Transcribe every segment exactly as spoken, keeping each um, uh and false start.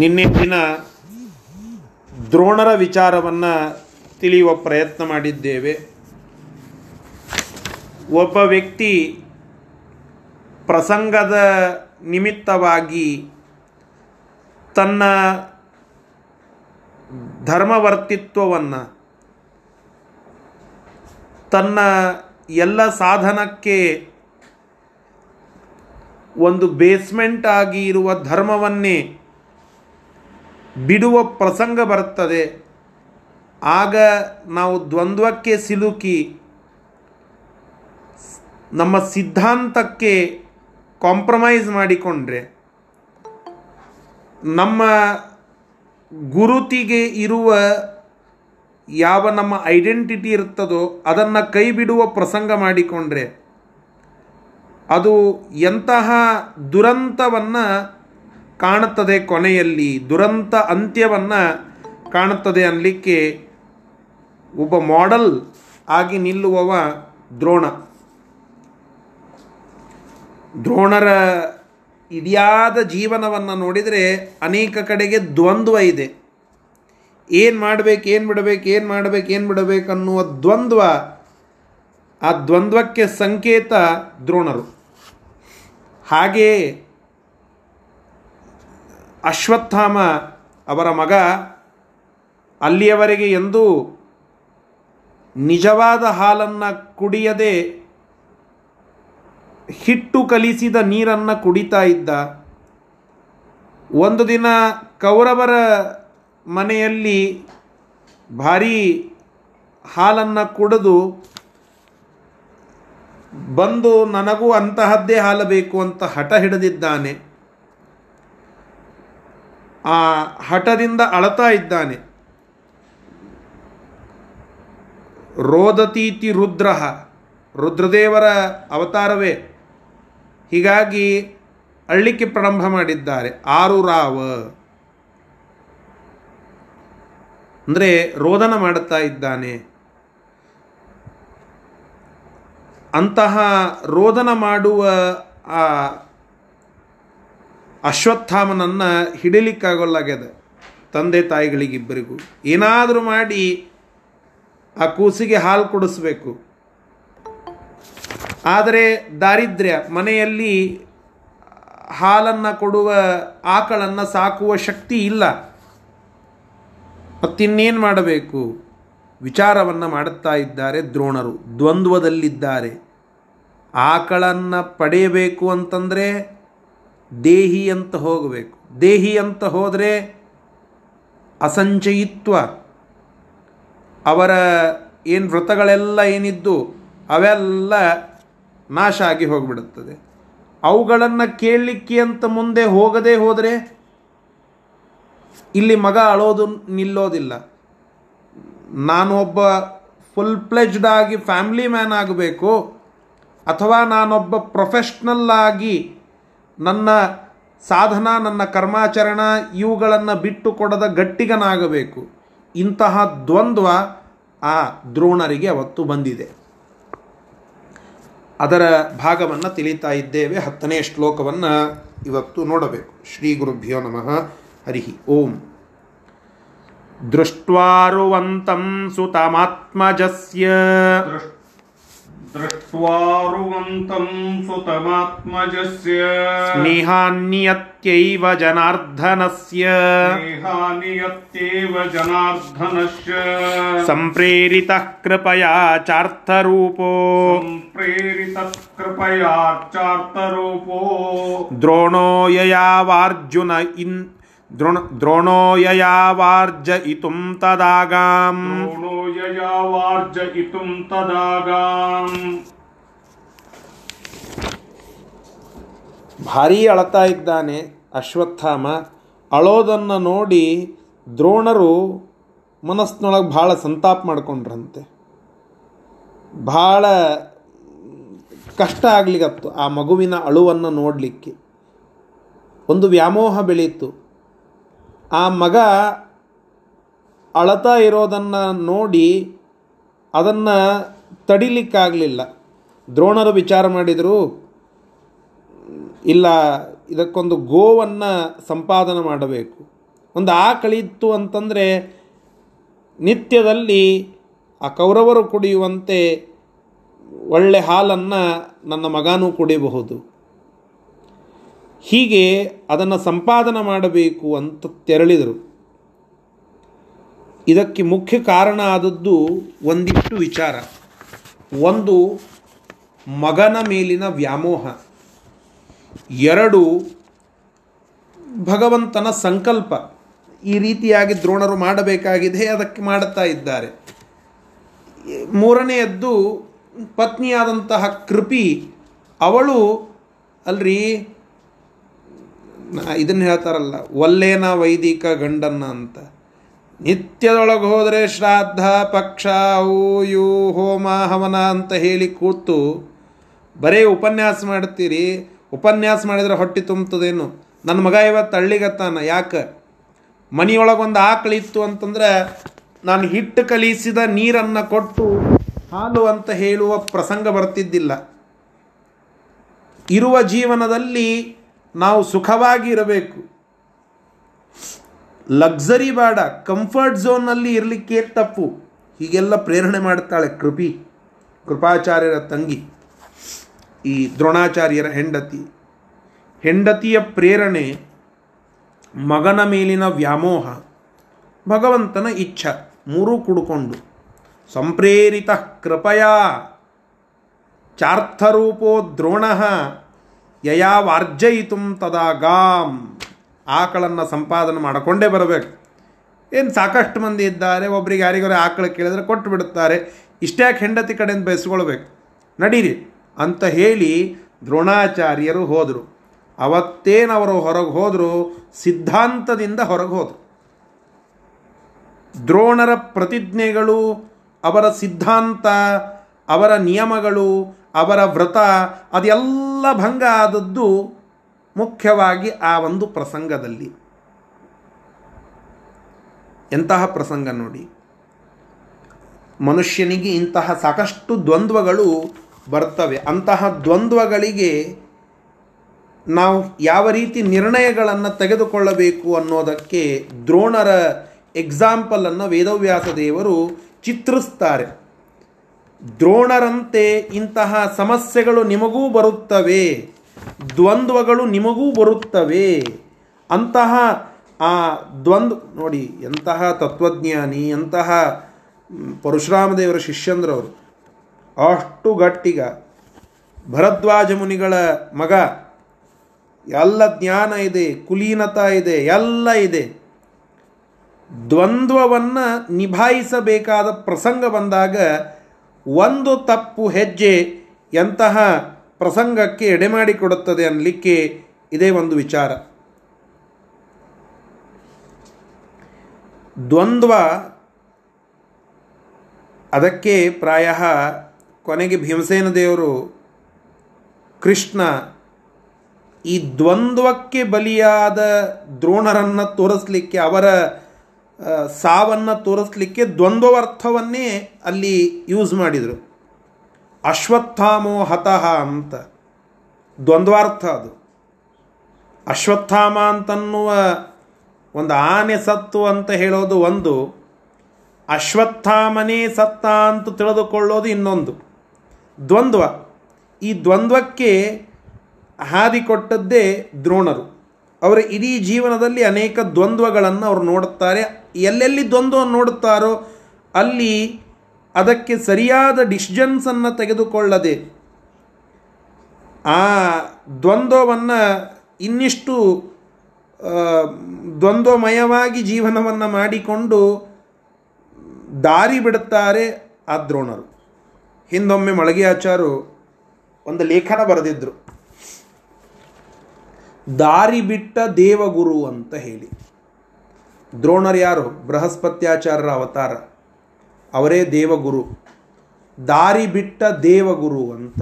ನಿನ್ನೆ ದಿನ ದ್ರೋಣರ ವಿಚಾರವನ್ನು ತಿಳಿಯುವ ಪ್ರಯತ್ನ ಮಾಡಿದ್ದೇವೆ. ಒಬ್ಬ ವ್ಯಕ್ತಿ ಪ್ರಸಂಗದ ನಿಮಿತ್ತವಾಗಿ ತನ್ನ ಧರ್ಮವರ್ತಿತ್ವವನ್ನು, ತನ್ನ ಎಲ್ಲ ಸಾಧನಕ್ಕೆ ಒಂದು ಬೇಸ್ಮೆಂಟ್ ಆಗಿ ಇರುವ ಧರ್ಮವನ್ನೇ ಬಿಡುವ ಪ್ರಸಂಗ ಬರ್ತದೆ. ಆಗ ನಾವು ದ್ವಂದ್ವಕ್ಕೆ ಸಿಲುಕಿ ನಮ್ಮ ಸಿದ್ಧಾಂತಕ್ಕೆ ಕಾಂಪ್ರಮೈಸ್ ಮಾಡಿಕೊಂಡ್ರೆ, ನಮ್ಮ ಗುರುತಿಗೆ ಇರುವ ಯಾವ ನಮ್ಮ ಐಡೆಂಟಿಟಿ ಇರ್ತದೋ ಅದನ್ನು ಕೈ ಬಿಡುವ ಪ್ರಸಂಗ ಮಾಡಿಕೊಂಡ್ರೆ ಅದು ಎಂತಹ ದುರಂತವನ್ನು ಕಾಣುತ್ತದೆ, ಕೊನೆಯಲ್ಲಿ ದುರಂತ ಅಂತ್ಯವನ್ನು ಕಾಣುತ್ತದೆ ಅನ್ನಲಿಕ್ಕೆ ಒಬ್ಬ ಮಾಡೆಲ್ ಆಗಿ ನಿಲ್ಲುವವ ದ್ರೋಣ. ದ್ರೋಣರ ಇದ್ಯಾದ ಜೀವನವನ್ನು ನೋಡಿದರೆ ಅನೇಕ ಕಡೆಗೆ ದ್ವಂದ್ವ ಇದೆ. ಏನು ಮಾಡಬೇಕು, ಏನು ಬಿಡಬೇಕು, ಏನು ಮಾಡಬೇಕು, ಏನು ಬಿಡಬೇಕು ಅನ್ನುವ ದ್ವಂದ್ವ, ಆ ದ್ವಂದ್ವಕ್ಕೆ ಸಂಕೇತ ದ್ರೋಣರು. ಹಾಗೇ ಅಶ್ವತ್ಥಾಮ ಅವರ ಮಗ ಅಲ್ಲಿಯವರೆಗೆ ಎಂದೂ ನಿಜವಾದ ಹಾಲನ್ನು ಕುಡಿಯದೆ ಹಿಟ್ಟು ಕಲಿಸಿದ ನೀರನ್ನು ಕುಡಿತಾ ಇದ್ದ. ಒಂದು ದಿನ ಕೌರವರ ಮನೆಯಲ್ಲಿ ಭಾರೀ ಹಾಲನ್ನು ಕುಡಿದು ಬಂದು ನನಗೂ ಅಂತಹದ್ದೇ ಹಾಲು ಬೇಕು ಅಂತ ಹಠ ಹಿಡಿದಿದ್ದಾನೆ. ಆ ಹಠದಿಂದ ಅಳತಾ ಇದ್ದಾನೆ. ರೋದತೀತಿ ರುದ್ರ, ರುದ್ರದೇವರ ಅವತಾರವೇ, ಹೀಗಾಗಿ ಅಳ್ಳಿಕ್ಕೆ ಪ್ರಾರಂಭ ಮಾಡಿದ್ದಾರೆ. ಆರು ರಾವ ಅಂದರೆ ರೋದನ ಮಾಡುತ್ತಾ ಇದ್ದಾನೆ. ಅಂತಹ ರೋದನ ಮಾಡುವ ಆ ಅಶ್ವತ್ಥಾಮನನ್ನು ಹಿಡಿಲಿಕ್ಕಾಗಲಾಗ್ಯದ ತಂದೆ ತಾಯಿಗಳಿಗಿಬ್ಬರಿಗೂ. ಏನಾದರೂ ಮಾಡಿ ಆ ಕೂಸಿಗೆ ಹಾಲು ಕುಡಿಸ್ಬೇಕು. ಆದರೆ ದಾರಿದ್ರ್ಯ, ಮನೆಯಲ್ಲಿ ಹಾಲನ್ನು ಕೊಡುವ ಆಕಳನ್ನು ಸಾಕುವ ಶಕ್ತಿ ಇಲ್ಲ. ಮತ್ತಿನ್ನೇನು ಮಾಡಬೇಕು ವಿಚಾರವನ್ನು ಮಾಡುತ್ತಾ ಇದ್ದಾರೆ ದ್ರೋಣರು. ದ್ವಂದ್ವದಲ್ಲಿದ್ದಾರೆ. ಆಕಳನ್ನು ಪಡೆಯಬೇಕು ಅಂತಂದರೆ ದೇಹಿ ಅಂತ ಹೋಗಬೇಕು. ದೇಹಿ ಅಂತ ಹೋದರೆ ಅಸಂಚಯಿತ್ವ, ಅವರ ಏನು ವ್ರತಗಳೆಲ್ಲ ಏನಿದ್ದು ಅವೆಲ್ಲ ನಾಶ ಆಗಿ ಹೋಗಿಬಿಡುತ್ತದೆ. ಅವುಗಳನ್ನು ಕೇಳಲಿಕ್ಕೆ ಅಂತ ಮುಂದೆ ಹೋಗದೆ ಹೋದರೆ ಇಲ್ಲಿ ಮಗ ಅಳೋದು ನಿಲ್ಲೋದಿಲ್ಲ. ನಾನೊಬ್ಬ ಫುಲ್ ಪ್ಲೆಜ್ಡ್ ಆಗಿ ಫ್ಯಾಮಿಲಿ ಮ್ಯಾನ್ ಆಗಬೇಕು, ಅಥವಾ ನಾನೊಬ್ಬ ಪ್ರೊಫೆಷ್ನಲ್ ಆಗಿ ನನ್ನ ಸಾಧನ, ನನ್ನ ಕರ್ಮಾಚರಣ ಇವುಗಳನ್ನು ಬಿಟ್ಟು ಕೊಡದ ಗಟ್ಟಿಗನಾಗಬೇಕು. ಇಂತಹ ದ್ವಂದ್ವ ಆ ದ್ರೋಣರಿಗೆ ಅವತ್ತು ಬಂದಿದೆ. ಅದರ ಭಾಗವನ್ನು ತಿಳಿತಾ ಇದ್ದೇವೆ. ಹತ್ತನೇ ಶ್ಲೋಕವನ್ನು ಇವತ್ತು ನೋಡಬೇಕು. ಶ್ರೀ ಗುರುಭ್ಯೋ ನಮಃ. ಹರಿ ಓಂ. ದೃಷ್ಟ್ವಾರುವಂತಂ ಸುತಮಾತ್ಮಜಸ್ಯ ದೃಷ್ಟ್ವಾರುವಂತಂ ಸುತಮಾತ್ಮಜಸ್ಯ ಸ್ನೇಹಾನ್ಯತ್ಯೈವ ಜನಾರ್ಧನಸ್ಯ ಸ್ನೇಹಾನ್ಯತ್ಯೈವ ಜನಾರ್ಧನಸ್ಯ ಸಂಪ್ರೇರಿತಃ ಕೃಪಯಾ ಚಾರ್ಥರೂಪೋ ಸಂಪ್ರೇರಿತಃ ಕೃಪಯಾ ಚಾರ್ಥರೂಪೋ ದ್ರೋಣೋ ಯಯಾವಾರ್ಜುನ ಇನ್ ದ್ರೋಣ ದ್ರೋಣೋ ಯಯಾವಾರ್ಜಯಿತುಂ ತದಾಗಾಂ ದ್ರೋಣೋ ಯಯಾವಾರ್ಜಯಿತುಂ ತದಾಗಾಂ. ಭಾರೀ ಅಳತಾ ಇದ್ದಾನೆ ಅಶ್ವತ್ಥಾಮ. ಅಳೋದನ್ನು ನೋಡಿ ದ್ರೋಣರು ಮನಸ್ಸಿನೊಳಗೆ ಭಾಳ ಸಂತಾಪ ಮಾಡಿಕೊಂಡ್ರಂತೆ. ಭಾಳ ಕಷ್ಟ ಆಗ್ಲಿಗತ್ತು ಆ ಮಗುವಿನ ಅಳುವನ್ನು ನೋಡಲಿಕ್ಕೆ. ಒಂದು ವ್ಯಾಮೋಹ ಬೆಳೀತು. ಆ ಮಗ ಅಳತಾ ಇರೋದನ್ನು ನೋಡಿ ಅದನ್ನು ತಡಿಲಿಕ್ಕಾಗಲಿಲ್ಲ. ದ್ರೋಣರು ವಿಚಾರ ಮಾಡಿದರು, ಇಲ್ಲ, ಇದಕ್ಕೊಂದು ಗೋವನ್ನು ಸಂಪಾದನೆ ಮಾಡಬೇಕು, ಒಂದು ಆಕಳಿತ್ತು ಅಂತಂದರೆ ನಿತ್ಯದಲ್ಲಿ ಆ ಕೌರವರು ಕುಡಿಯುವಂತೆ ಒಳ್ಳೆ ಹಾಲನ್ನು ನನ್ನ ಮಗನೂ ಕುಡಿಯಬಹುದು. ಹೀಗೆ ಅದನ್ನು ಸಂಪಾದನೆ ಮಾಡಬೇಕು ಅಂತ ತೆರಳಿದರು. ಇದಕ್ಕೆ ಮುಖ್ಯ ಕಾರಣ ಆದದ್ದು ಒಂದಿಷ್ಟು ವಿಚಾರ. ಒಂದು ಮಗನ ಮೇಲಿನ ವ್ಯಾಮೋಹ, ಎರಡು ಭಗವಂತನ ಸಂಕಲ್ಪ. ಈ ರೀತಿಯಾಗಿ ದ್ರೋಣರು ಮಾಡಬೇಕಾಗಿದೆ, ಅದಕ್ಕೆ ಮಾಡುತ್ತಾ ಇದ್ದಾರೆ. ಮೂರನೆಯದ್ದು ಪತ್ನಿಯಾದಂತಹ ಕೃಪಿ, ಅವಳು ಅಲ್ರಿ ಇದನ್ನು ಹೇಳ್ತಾರಲ್ಲ, ಒಲ್ಲೇನ ವೈದಿಕ ಗಂಡನ್ನ ಅಂತ, ನಿತ್ಯದೊಳಗೆ ಹೋದರೆ ಶ್ರಾದ್ದ ಪಕ್ಷ ಅವು ಯೂ ಹೋಮ ಹವನ ಅಂತ ಹೇಳಿ ಕೂತು ಬರೀ ಉಪನ್ಯಾಸ ಮಾಡ್ತೀರಿ. ಉಪನ್ಯಾಸ ಮಾಡಿದರೆ ಹೊಟ್ಟೆ ತುಂಬುತ್ತದೇನು? ನನ್ನ ಮಗ ಇವತ್ತು ಹಳ್ಳಿಗತ್ತಾನ, ಯಾಕೆ? ಮನೆಯೊಳಗೊಂದು ಆಕಳಿತ್ತು ಅಂತಂದರೆ ನಾನು ಹಿಟ್ಟು ಕಲಿಸಿದ ನೀರನ್ನು ಕೊಟ್ಟು ಹಾಲು ಅಂತ ಹೇಳುವ ಪ್ರಸಂಗ ಬರ್ತಿದ್ದಿಲ್ಲ. ಇರುವ ಜೀವನದಲ್ಲಿ ನಾವು ಸುಖವಾಗಿ ಇರಬೇಕು, ಲಕ್ಸರಿ ಬೇಡ, ಕಂಫರ್ಟ್ ಝೋನಲ್ಲಿ ಇರಲಿಕ್ಕೆ ತಪ್ಪು. ಹೀಗೆಲ್ಲ ಪ್ರೇರಣೆ ಮಾಡ್ತಾಳೆ ಕೃಪಿ, ಕೃಪಾಚಾರ್ಯರ ತಂಗಿ, ಈ ದ್ರೋಣಾಚಾರ್ಯರ ಹೆಂಡತಿ. ಹೆಂಡತಿಯ ಪ್ರೇರಣೆ, ಮಗನ ಮೇಲಿನ ವ್ಯಾಮೋಹ, ಭಗವಂತನ ಇಚ್ಛಾ ಮೂರೂ ಕುಡ್ಕೊಂಡು ಸಂಪ್ರೇರಿತ ಕೃಪಯಾ ಚಾರ್ಥರೂಪೋ ದ್ರೋಣಃ ಯಯಾವಾರ್ಜಯಿತು ತದಾ ಗಾಂ. ಆಕಳನ್ನು ಸಂಪಾದನೆ ಮಾಡಿಕೊಂಡೇ ಬರಬೇಕು. ಏನು ಸಾಕಷ್ಟು ಮಂದಿ ಇದ್ದಾರೆ, ಒಬ್ರಿಗೆ ಯಾರಿಗಾರ ಆಕಳ ಕೇಳಿದರೆ ಕೊಟ್ಟು ಬಿಡುತ್ತಾರೆ. ಇಷ್ಟೇ ಯಾಕೆ ಹೆಂಡತಿ ಕಡೆಯಿಂದ ಬಯಸ್ಕೊಳ್ಬೇಕು, ನಡೀರಿ ಅಂತ ಹೇಳಿ ದ್ರೋಣಾಚಾರ್ಯರು ಹೋದರು. ಅವತ್ತೇನವರು ಹೊರಗೆ ಹೋದರು, ಸಿದ್ಧಾಂತದಿಂದ ಹೊರಗೆ ಹೋದರು. ದ್ರೋಣರ ಪ್ರತಿಜ್ಞೆಗಳು, ಅವರ ಸಿದ್ಧಾಂತ, ಅವರ ನಿಯಮಗಳು, ಅವರ ವ್ರತ, ಅದೆಲ್ಲ ಭಂಗ ಆದದ್ದು ಮುಖ್ಯವಾಗಿ ಆ ಒಂದು ಪ್ರಸಂಗದಲ್ಲಿ. ಎಂತಹ ಪ್ರಸಂಗ ನೋಡಿ, ಮನುಷ್ಯನಿಗೆ ಇಂತಹ ಸಾಕಷ್ಟು ದ್ವಂದ್ವಗಳು ಬರ್ತವೆ. ಅಂತಹ ದ್ವಂದ್ವಗಳಿಗೆ ನಾವು ಯಾವ ರೀತಿ ನಿರ್ಣಯಗಳನ್ನು ತೆಗೆದುಕೊಳ್ಳಬೇಕು ಅನ್ನೋದಕ್ಕೆ ದ್ರೋಣರ ಎಕ್ಸಾಂಪಲನ್ನು ವೇದವ್ಯಾಸ ದೇವರು ಚಿತ್ರಿಸ್ತಾರೆ. ದ್ರೋಣರಂತೆ ಇಂತಹ ಸಮಸ್ಯೆಗಳು ನಿಮಗೂ ಬರುತ್ತವೆ, ದ್ವಂದ್ವಗಳು ನಿಮಗೂ ಬರುತ್ತವೆ. ಅಂತಹ ಆ ದ್ವಂದ್ವ ನೋಡಿ, ಎಂತಹ ತತ್ವಜ್ಞಾನಿ, ಎಂತಹ ಪರಶುರಾಮದೇವರ ಶಿಷ್ಯಂದ್ರವರು, ಅಷ್ಟು ಗಟ್ಟಿಗ, ಭರದ್ವಾಜ ಮುನಿಗಳ ಮಗ, ಎಲ್ಲ ಜ್ಞಾನ ಇದೆ, ಕುಲೀನತಾ ಇದೆ, ಎಲ್ಲ ಇದೆ. ದ್ವಂದ್ವವನ್ನು ನಿಭಾಯಿಸಬೇಕಾದ ಪ್ರಸಂಗ ಬಂದಾಗ ಒಂದು ತಪ್ಪು ಹೆಜ್ಜೆ ಎಂತಹ ಪ್ರಸಂಗಕ್ಕೆ ಎಡೆಮಾಡಿಕೊಡುತ್ತದೆ ಅನ್ನಲಿಕ್ಕೆ ಇದೇ ಒಂದು ವಿಚಾರ. ದ್ವಂದ್ವ ಅದಕ್ಕೆ ಪ್ರಾಯ. ಕೊನೆಗೆ ಭೀಮಸೇನ ದೇವರು ಕೃಷ್ಣ ಈ ದ್ವಂದ್ವಕ್ಕೆ ಬಲಿಯಾದ ದ್ರೋಣರನ್ನು ತೋರಿಸಲಿಕ್ಕೆ, ಅವರ ಸಾವನ್ನು ತೋರಿಸಲಿಕ್ಕೆ ದ್ವಂದ್ವವರ್ಥವನ್ನೇ ಅಲ್ಲಿ ಯೂಸ್ ಮಾಡಿದರು. ಅಶ್ವತ್ಥಾಮೋ ಹತಃ ಅಂತ ದ್ವಂದ್ವಾರ್ಥ ಅದು. ಅಶ್ವತ್ಥಾಮ ಅಂತನ್ನುವ ಒಂದು ಆನೆ ಸತ್ತು ಅಂತ ಹೇಳೋದು ಒಂದು, ಅಶ್ವತ್ಥಾಮನೇ ಸತ್ತ ಅಂತ ತಿಳಿದುಕೊಳ್ಳೋದು ಇನ್ನೊಂದು ದ್ವಂದ್ವ. ಈ ದ್ವಂದ್ವಕ್ಕೆ ಹಾದಿ ಕೊಟ್ಟದ್ದೇ ದ್ರೋಣರು. ಅವರ ಇಡೀ ಜೀವನದಲ್ಲಿ ಅನೇಕ ದ್ವಂದ್ವಗಳನ್ನು ಅವರು ನೋಡುತ್ತಾರೆ. ಎಲ್ಲೆಲ್ಲಿ ದ್ವಂದ್ವವನ್ನು ನೋಡುತ್ತಾರೋ ಅಲ್ಲಿ ಅದಕ್ಕೆ ಸರಿಯಾದ ಡಿಸಿಷನ್ಸನ್ನು ತೆಗೆದುಕೊಳ್ಳದೆ ಆ ದ್ವಂದ್ವವನ್ನು ಇನ್ನಿಷ್ಟು ದ್ವಂದ್ವಮಯವಾಗಿ ಜೀವನವನ್ನು ಮಾಡಿಕೊಂಡು ದಾರಿ ಬಿಡುತ್ತಾರೆ ಆ ದ್ರೋಣರು. ಹಿಂದೊಮ್ಮೆ ಮಳಗಿ ಆಚಾರ್ಯರು ಒಂದು ಲೇಖನ ಬರೆದಿದ್ದರು, ದಾರಿ ಬಿಟ್ಟ ದೇವಗುರು ಅಂತ ಹೇಳಿ. ದ್ರೋಣರು ಯಾರು? ಬೃಹಸ್ಪತ್ಯಾಚಾರ್ಯರ ಅವತಾರ, ಅವರೇ ದೇವಗುರು. ದಾರಿ ಬಿಟ್ಟ ದೇವಗುರು ಅಂತ,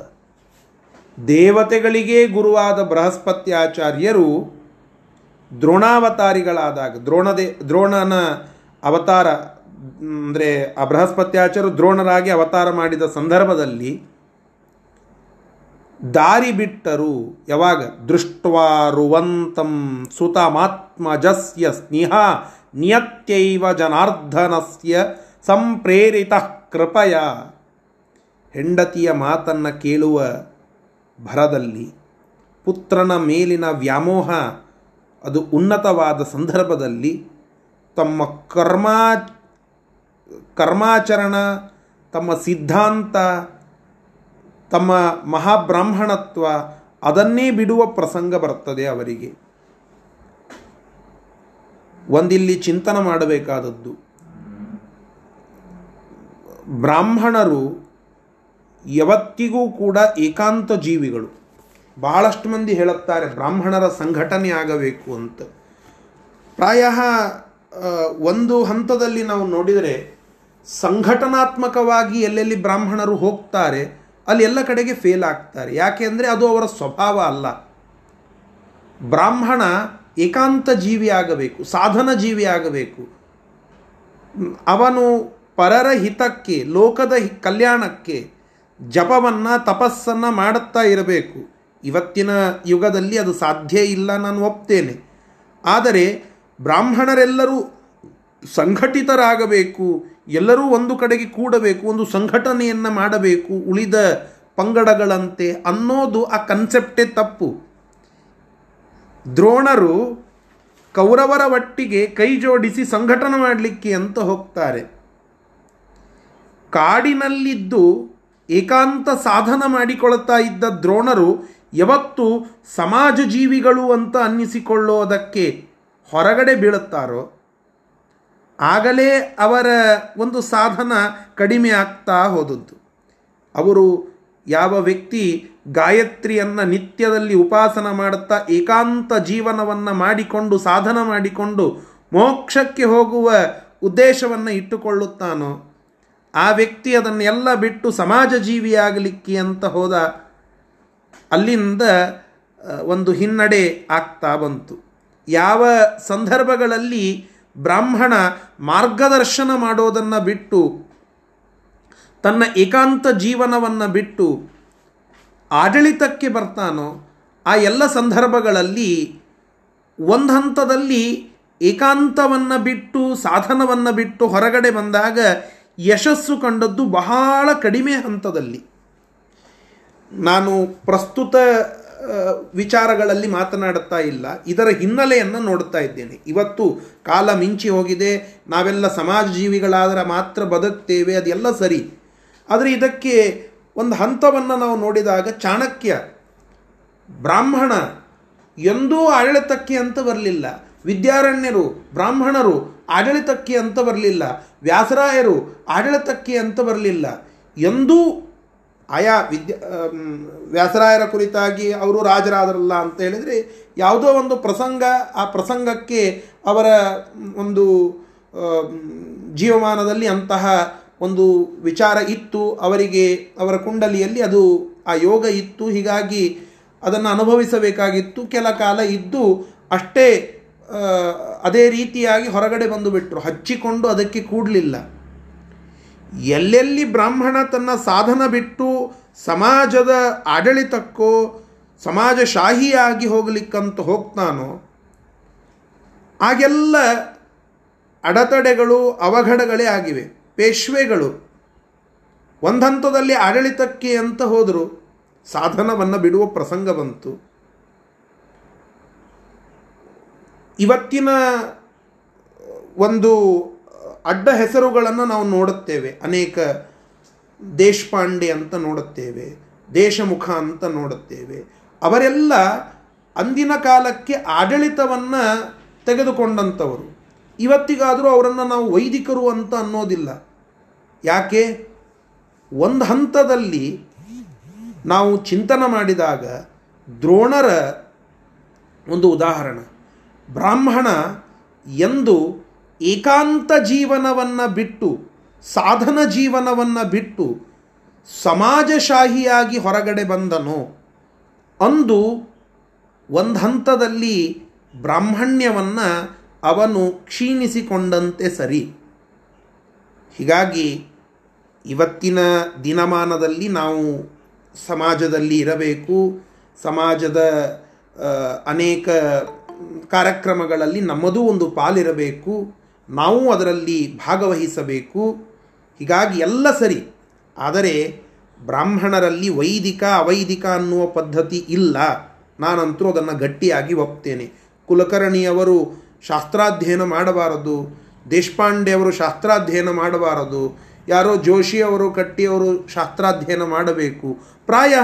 ದೇವತೆಗಳಿಗೇ ಗುರುವಾದ ಬೃಹಸ್ಪತ್ಯಾಚಾರ್ಯರು ದ್ರೋಣಾವತಾರಿಗಳಾದಾಗ, ದ್ರೋಣದೇ ದ್ರೋಣನ ಅವತಾರ ಅಂದರೆ ಆ ಬೃಹಸ್ಪತ್ಯಾಚಾರ್ಯರು ದ್ರೋಣರಾಗಿ ಅವತಾರ ಮಾಡಿದ ಸಂದರ್ಭದಲ್ಲಿ ದಾರಿ ಬಿಟ್ಟರು. ಯಾವಾಗ? ದೃಷ್ಟ್ವಾ ರುವಂತಂ ಸುತಮಾತ್ಮಜಸ್ಯ ಸ್ನೇಹ ನಿಯತ್ಯೈವ ಜನಾರ್ಧನಸ್ಯ ಸಂಪ್ರೇರಿತಃ ಕೃಪಯ. ಹೆಂಡತಿಯ ಮಾತನ್ನು ಕೇಳುವ ಭರದಲ್ಲಿ, ಪುತ್ರನ ಮೇಲಿನ ವ್ಯಾಮೋಹ ಅದು ಉನ್ನತವಾದ ಸಂದರ್ಭದಲ್ಲಿ ತಮ್ಮ ಕರ್ಮಾ ಕರ್ಮಾಚರಣ, ತಮ್ಮ ಸಿದ್ಧಾಂತ, ತಮ್ಮ ಮಹಾಬ್ರಾಹ್ಮಣತ್ವ ಅದನ್ನೇ ಬಿಡುವ ಪ್ರಸಂಗ ಬರ್ತದೆ ಅವರಿಗೆ. ಒಂದಿಲ್ಲಿ ಚಿಂತನೆ ಮಾಡಬೇಕಾದದ್ದು, ಬ್ರಾಹ್ಮಣರು ಯಾವತ್ತಿಗೂ ಕೂಡ ಏಕಾಂತ ಜೀವಿಗಳು. ಬಹಳಷ್ಟು ಮಂದಿ ಹೇಳುತ್ತಾರೆ ಬ್ರಾಹ್ಮಣರ ಸಂಘಟನೆ ಆಗಬೇಕು ಅಂತ. ಪ್ರಾಯ ಒಂದು ಹಂತದಲ್ಲಿ ನಾವು ನೋಡಿದರೆ ಸಂಘಟನಾತ್ಮಕವಾಗಿ ಎಲ್ಲೆಲ್ಲಿ ಬ್ರಾಹ್ಮಣರು ಹೋಗ್ತಾರೆ ಅಲ್ಲಿ ಎಲ್ಲ ಕಡೆಗೆ ಫೇಲ್ ಆಗ್ತಾರೆ. ಯಾಕೆ ಅಂದರೆ ಅದು ಅವರ ಸ್ವಭಾವ ಅಲ್ಲ. ಬ್ರಾಹ್ಮಣ ಏಕಾಂತ ಜೀವಿ ಆಗಬೇಕು, ಸಾಧನ ಜೀವಿ ಆಗಬೇಕು. ಅವನು ಪರರ ಹಿತಕ್ಕೆ, ಲೋಕದ ಕಲ್ಯಾಣಕ್ಕೆ ಜಪವನ್ನು ತಪಸ್ಸನ್ನು ಮಾಡುತ್ತಾ ಇರಬೇಕು. ಇವತ್ತಿನ ಯುಗದಲ್ಲಿ ಅದು ಸಾಧ್ಯ ಇಲ್ಲ, ನಾನು ಒಪ್ತೇನೆ. ಆದರೆ ಬ್ರಾಹ್ಮಣರೆಲ್ಲರೂ ಸಂಘಟಿತರಾಗಬೇಕು, ಎಲ್ಲರೂ ಒಂದು ಕಡೆಗೆ ಕೂಡಬೇಕು, ಒಂದು ಸಂಘಟನೆಯನ್ನು ಮಾಡಬೇಕು ಉಳಿದ ಪಂಗಡಗಳಂತೆ ಅನ್ನೋದು ಆ ಕನ್ಸೆಪ್ಟೇ ತಪ್ಪು. ದ್ರೋಣರು ಕೌರವರ ಒಟ್ಟಿಗೆ ಕೈ ಜೋಡಿಸಿ ಸಂಘಟನೆ ಮಾಡಲಿಕ್ಕೆ ಅಂತ ಹೋಗ್ತಾರೆ. ಕಾಡಿನಲ್ಲಿದ್ದು ಏಕಾಂತ ಸಾಧನ ಮಾಡಿಕೊಳ್ಳುತ್ತಾ ಇದ್ದ ದ್ರೋಣರು ಯಾವತ್ತು ಸಮಾಜ ಜೀವಿಗಳು ಅಂತ ಅನ್ನಿಸಿಕೊಳ್ಳೋದಕ್ಕೆ ಹೊರಗಡೆ ಬೀಳುತ್ತಾರೋ ಆಗಲೇ ಅವರ ಒಂದು ಸಾಧನ ಕಡಿಮೆ ಆಗ್ತಾ ಹೋದದ್ದು. ಅವರು ಯಾವ ವ್ಯಕ್ತಿ ಗಾಯತ್ರಿಯನ್ನು ನಿತ್ಯದಲ್ಲಿ ಉಪಾಸನ ಮಾಡುತ್ತಾ ಏಕಾಂತ ಜೀವನವನ್ನು ಮಾಡಿಕೊಂಡು ಸಾಧನ ಮಾಡಿಕೊಂಡು ಮೋಕ್ಷಕ್ಕೆ ಹೋಗುವ ಉದ್ದೇಶವನ್ನು ಇಟ್ಟುಕೊಳ್ಳುತ್ತಾನೋ ಆ ವ್ಯಕ್ತಿ ಅದನ್ನೆಲ್ಲ ಬಿಟ್ಟು ಸಮಾಜ ಜೀವಿಯಾಗಲಿಕ್ಕೆ ಅಂತ ಹೋದ. ಅಲ್ಲಿಂದ ಒಂದು ಹಿನ್ನಡೆ ಆಗ್ತಾ ಬಂತು. ಯಾವ ಸಂದರ್ಭಗಳಲ್ಲಿ ಬ್ರಾಹ್ಮಣ ಮಾರ್ಗದರ್ಶನ ಮಾಡೋದನ್ನು ಬಿಟ್ಟು ತನ್ನ ಏಕಾಂತ ಜೀವನವನ್ನು ಬಿಟ್ಟು ಆಡಳಿತಕ್ಕೆ ಬರ್ತಾನೋ ಆ ಎಲ್ಲ ಸಂದರ್ಭಗಳಲ್ಲಿ ಒಂದು ಹಂತದಲ್ಲಿ ಏಕಾಂತವನ್ನು ಬಿಟ್ಟು ಸಾಧನವನ್ನು ಬಿಟ್ಟು ಹೊರಗಡೆ ಬಂದಾಗ ಯಶಸ್ಸು ಕಂಡದ್ದು ಬಹಳ ಕಡಿಮೆ ಹಂತದಲ್ಲಿ. ನಾನು ಪ್ರಸ್ತುತ ವಿಚಾರಗಳಲ್ಲಿ ಮಾತನಾಡುತ್ತಾ ಇಲ್ಲ, ಇದರ ಹಿನ್ನೆಲೆಯನ್ನು ನೋಡುತ್ತಾ ಇದ್ದೇನೆ. ಇವತ್ತು ಕಾಲ ಮಿಂಚಿ ಹೋಗಿದೆ, ನಾವೆಲ್ಲ ಸಮಾಜ ಜೀವಿಗಳಾದರೆ ಮಾತ್ರ ಬದುಕ್ತೇವೆ, ಅದೆಲ್ಲ ಸರಿ. ಆದರೆ ಇದಕ್ಕೆ ಒಂದು ಹಂತವನ್ನು ನಾವು ನೋಡಿದಾಗ ಚಾಣಕ್ಯ ಬ್ರಾಹ್ಮಣ ಎಂದೂ ಆಡಳಿತಕ್ಕೆ ಅಂತ ಬರಲಿಲ್ಲ, ವಿದ್ಯಾರಣ್ಯರು ಬ್ರಾಹ್ಮಣರು ಆಡಳಿತಕ್ಕೆ ಅಂತ ಬರಲಿಲ್ಲ, ವ್ಯಾಸರಾಯರು ಆಡಳಿತಕ್ಕೆ ಅಂತ ಬರಲಿಲ್ಲ. ಎಂದೂ ಆಯಾ ವಿದ್ಯಾ ವ್ಯಾಸರಾಯರ ಕುರಿತಾಗಿ ಅವರು ರಾಜರಾದರಲ್ಲ ಅಂತ ಹೇಳಿದರೆ ಯಾವುದೋ ಒಂದು ಪ್ರಸಂಗ, ಆ ಪ್ರಸಂಗಕ್ಕೆ ಅವರ ಒಂದು ಜೀವಮಾನದಲ್ಲಿ ಅಂತಹ ಒಂದು ವಿಚಾರ ಇತ್ತು, ಅವರಿಗೆ ಅವರ ಕುಂಡಲಿಯಲ್ಲಿ ಅದು ಆ ಯೋಗ ಇತ್ತು, ಹೀಗಾಗಿ ಅದನ್ನು ಅನುಭವಿಸಬೇಕಾಗಿತ್ತು. ಕೆಲ ಕಾಲ ಇದ್ದು ಅಷ್ಟೇ ಅದೇ ರೀತಿಯಾಗಿ ಹೊರಗಡೆ ಬಂದು ಬಿಟ್ಟರು, ಹಚ್ಚಿಕೊಂಡು ಅದಕ್ಕೆ ಕೂಡಲಿಲ್ಲ. ಎಲ್ಲೆಲ್ಲಿ ಬ್ರಾಹ್ಮಣ ತನ್ನ ಸಾಧನ ಬಿಟ್ಟು ಸಮಾಜದ ಆಡಳಿತಕ್ಕೋ ಸಮಾಜಶಾಹಿಯಾಗಿ ಹೋಗಲಿಕ್ಕಂತ ಹೋಗ್ತಾನೋ ಆಗೆಲ್ಲ ಅಡೆತಡೆಗಳು ಅವಘಡಗಳೇ ಆಗಿವೆ. ಪೇಶ್ವೆಗಳು ಒಂದು ಹಂತದಲ್ಲಿ ಆಡಳಿತಕ್ಕೆ ಅಂತ ಹೋದರು, ಸಾಧನವನ್ನು ಬಿಡುವ ಪ್ರಸಂಗ ಬಂತು. ಇವತ್ತಿನ ಒಂದು ಅಡ್ಡ ಹೆಸರುಗಳನ್ನು ನಾವು ನೋಡುತ್ತೇವೆ, ಅನೇಕ ದೇಶಪಾಂಡೆ ಅಂತ ನೋಡುತ್ತೇವೆ, ದೇಶಮುಖ ಅಂತ ನೋಡುತ್ತೇವೆ. ಅವರೆಲ್ಲ ಅಂದಿನ ಕಾಲಕ್ಕೆ ಆಡಳಿತವನ್ನು ತೆಗೆದುಕೊಂಡಂಥವರು. ಇವತ್ತಿಗಾದರೂ ಅವರನ್ನು ನಾವು ವೈದಿಕರು ಅಂತ ಅನ್ನೋದಿಲ್ಲ. ಯಾಕೆ? ಒಂದು ಹಂತದಲ್ಲಿ ನಾವು ಚಿಂತನೆ ಮಾಡಿದಾಗ ದ್ರೋಣರ ಒಂದು ಉದಾಹರಣೆ, ಬ್ರಾಹ್ಮಣ ಎಂದು ಏಕಾಂತ ಜೀವನವನ್ನು ಬಿಟ್ಟು ಸಾಧನ ಜೀವನವನ್ನು ಬಿಟ್ಟು ಸಮಾಜಶಾಹಿಯಾಗಿ ಹೊರಗಡೆ ಬಂದನು ಅಂದು ಒಂದು ಹಂತದಲ್ಲಿ ಬ್ರಾಹ್ಮಣ್ಯವನ್ನು ಅವನು ಕ್ಷೀಣಿಸಿಕೊಂಡಂತೆ ಸರಿ. ಹೀಗಾಗಿ ಇವತ್ತಿನ ದಿನಮಾನದಲ್ಲಿ ನಾವು ಸಮಾಜದಲ್ಲಿ ಇರಬೇಕು, ಸಮಾಜದ ಅನೇಕ ಕಾರ್ಯಕ್ರಮಗಳಲ್ಲಿ ನಮ್ಮದೂ ಒಂದು ಪಾಲಿರಬೇಕು, ನಾವು ಅದರಲ್ಲಿ ಭಾಗವಹಿಸಬೇಕು. ಹೀಗಾಗಿ ಎಲ್ಲ ಸರಿ, ಆದರೆ ಬ್ರಾಹ್ಮಣರಲ್ಲಿ ವೈದಿಕ ಅವೈದಿಕ ಅನ್ನುವ ಪದ್ಧತಿ ಇಲ್ಲ. ನಾನಂತರೂ ಅದನ್ನು ಗಟ್ಟಿಯಾಗಿ ಒಪ್ತೇನೆ. ಕುಲಕರ್ಣಿಯವರು ಶಾಸ್ತ್ರಾಧ್ಯಯನ ಮಾಡಬಾರದು, ದೇಶಪಾಂಡೆಯವರು ಶಾಸ್ತ್ರಾಧ್ಯಯನ ಮಾಡಬಾರದು, ಯಾರೋ ಜೋಶಿಯವರು ಕಟ್ಟಿಯವರು ಶಾಸ್ತ್ರಾಧ್ಯಯನ ಮಾಡಬೇಕು. ಪ್ರಾಯ